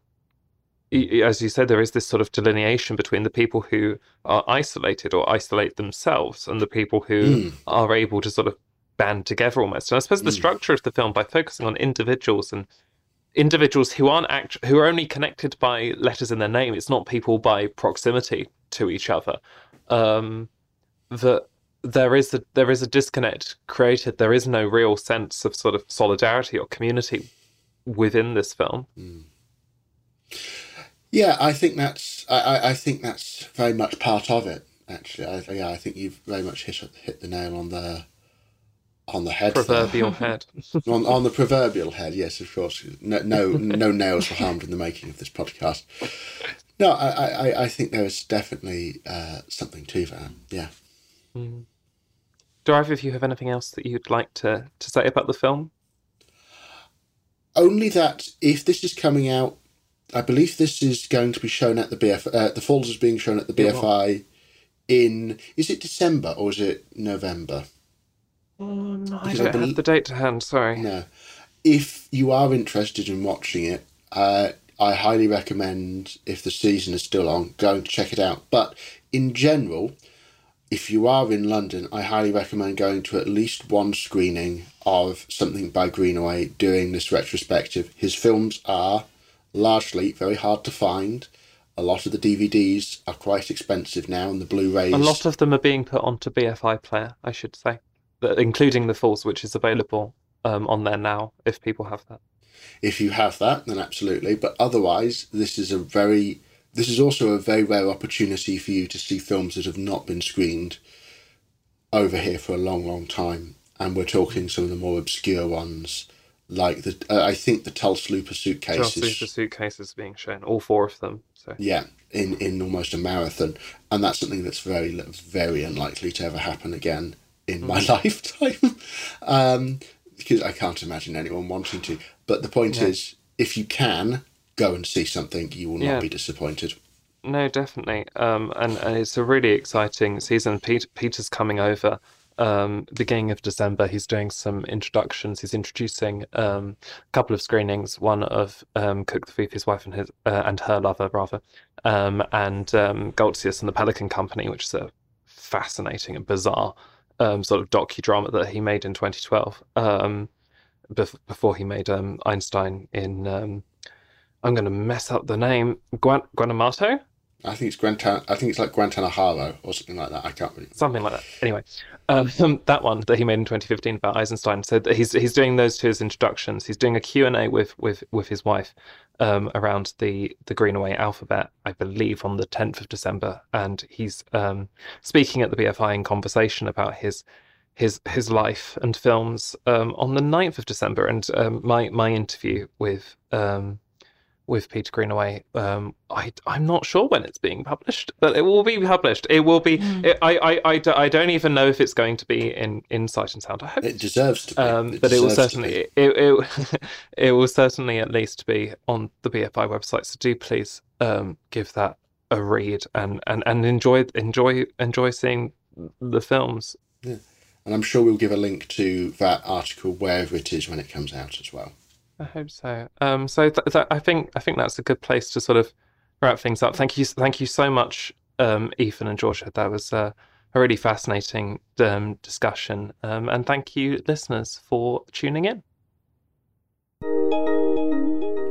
as you said, there is this sort of delineation between the people who are isolated or isolate themselves and the people who mm. are able to sort of band together almost. And I suppose mm. the structure of the film, by focusing on individuals and individuals who aren't act who are only connected by letters in their name, it's not people by proximity to each other. Um, that. There is a there is a disconnect created. There is no real sense of sort of solidarity or community within this film. Mm. Yeah, I think that's I, I think that's very much part of it. Actually, I, yeah, I think you've very much hit hit the nail on the on the head. Proverbial head. on on the proverbial head. Yes, of course. No no no nails were harmed in the making of this podcast. No, I I, I think there is definitely uh, something to that. Yeah. Mm. Do either of you have anything else that you'd like to, to say about the film? Only that if this is coming out, I believe this is going to be shown at the B F I. Uh, the Falls is being shown at the B F I in, is it December or is it November? Um, I because don't I have the date to hand, sorry. No. If you are interested in watching it, uh, I highly recommend, if the season is still on, going to check it out. But in general... if you are in London, I highly recommend going to at least one screening of something by Greenaway doing this retrospective. His films are largely very hard to find. A lot of the D V Ds are quite expensive now, and the Blu-rays... A lot of them are being put onto B F I Player, I should say, including The Falls, which is available um, on there now, if people have that. If you have that, then absolutely. But otherwise, this is a very... this is also a very rare opportunity for you to see films that have not been screened over here for a long, long time. And we're talking some of the more obscure ones, like the uh, I think the Tulse Luper suitcases. Tulse Luper suitcases being shown, all four of them. So yeah, in in almost a marathon, and that's something that's very, very unlikely to ever happen again in mm. my lifetime, um, because I can't imagine anyone wanting to. But the point yeah. is, if you can. Go and see something, you will not yeah. be disappointed. No, definitely. Um, and, and it's a really exciting season. Peter, Peter's coming over um, beginning of December. He's doing some introductions. He's introducing um, a couple of screenings, one of um, Cook the Thief, His Wife and, his, uh, and Her Lover, rather, um, and um, Goltzius and the Pelican Company, which is a fascinating and bizarre um, sort of docudrama that he made in twenty twelve, um, bef before he made um, Einstein in... Um, I'm going to mess up the name. Guan Guanamato? I think it's Guantan. I think it's like Guantanamo or something like that. I can't remember. Something like that. Anyway, um, that one that he made in twenty fifteen about Eisenstein. So he's he's doing those two as introductions. He's doing a Q and A with with with his wife um, around the the Greenaway Alphabet, I believe, on the tenth of December, and he's um, speaking at the B F I in conversation about his. his his life and films um, on the ninth of December, and um, my my interview with. Um, with Peter Greenaway. Um, I, I'm not sure when it's being published, but it will be published. It will be. Mm. It, I, I, I, I don't even know if it's going to be in, in Sight and Sound. I hope it deserves to be. Um, it but it will certainly, it, it, it will certainly at least be on the B F I website. So do please um, give that a read and, and, and enjoy enjoy enjoy seeing the films. Yeah. And I'm sure we'll give a link to that article wherever it is when it comes out as well. I hope so. Um, so th th I think I think that's a good place to sort of wrap things up. Thank you, thank you so much, um, Ethan and Georgia. That was uh, a really fascinating um, discussion, um, and thank you, listeners, for tuning in.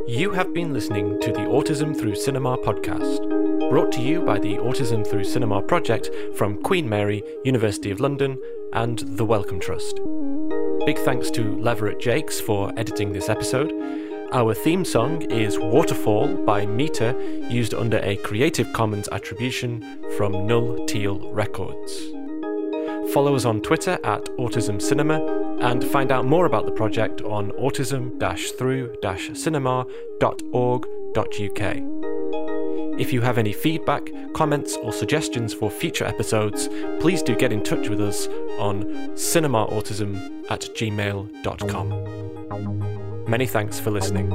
You have been listening to the Autism Through Cinema podcast, brought to you by the Autism Through Cinema Project from Queen Mary, University of London, and the Wellcome Trust. Big thanks to Leverett Jakes for editing this episode. Our theme song is Waterfall by Meter, used under a Creative Commons attribution from Null Teal Records. Follow us on Twitter at Autism Cinema and find out more about the project on autism through cinema dot org dot U K. If you have any feedback, comments or suggestions for future episodes, please do get in touch with us on cinemaautism at gmail dot com. Many thanks for listening.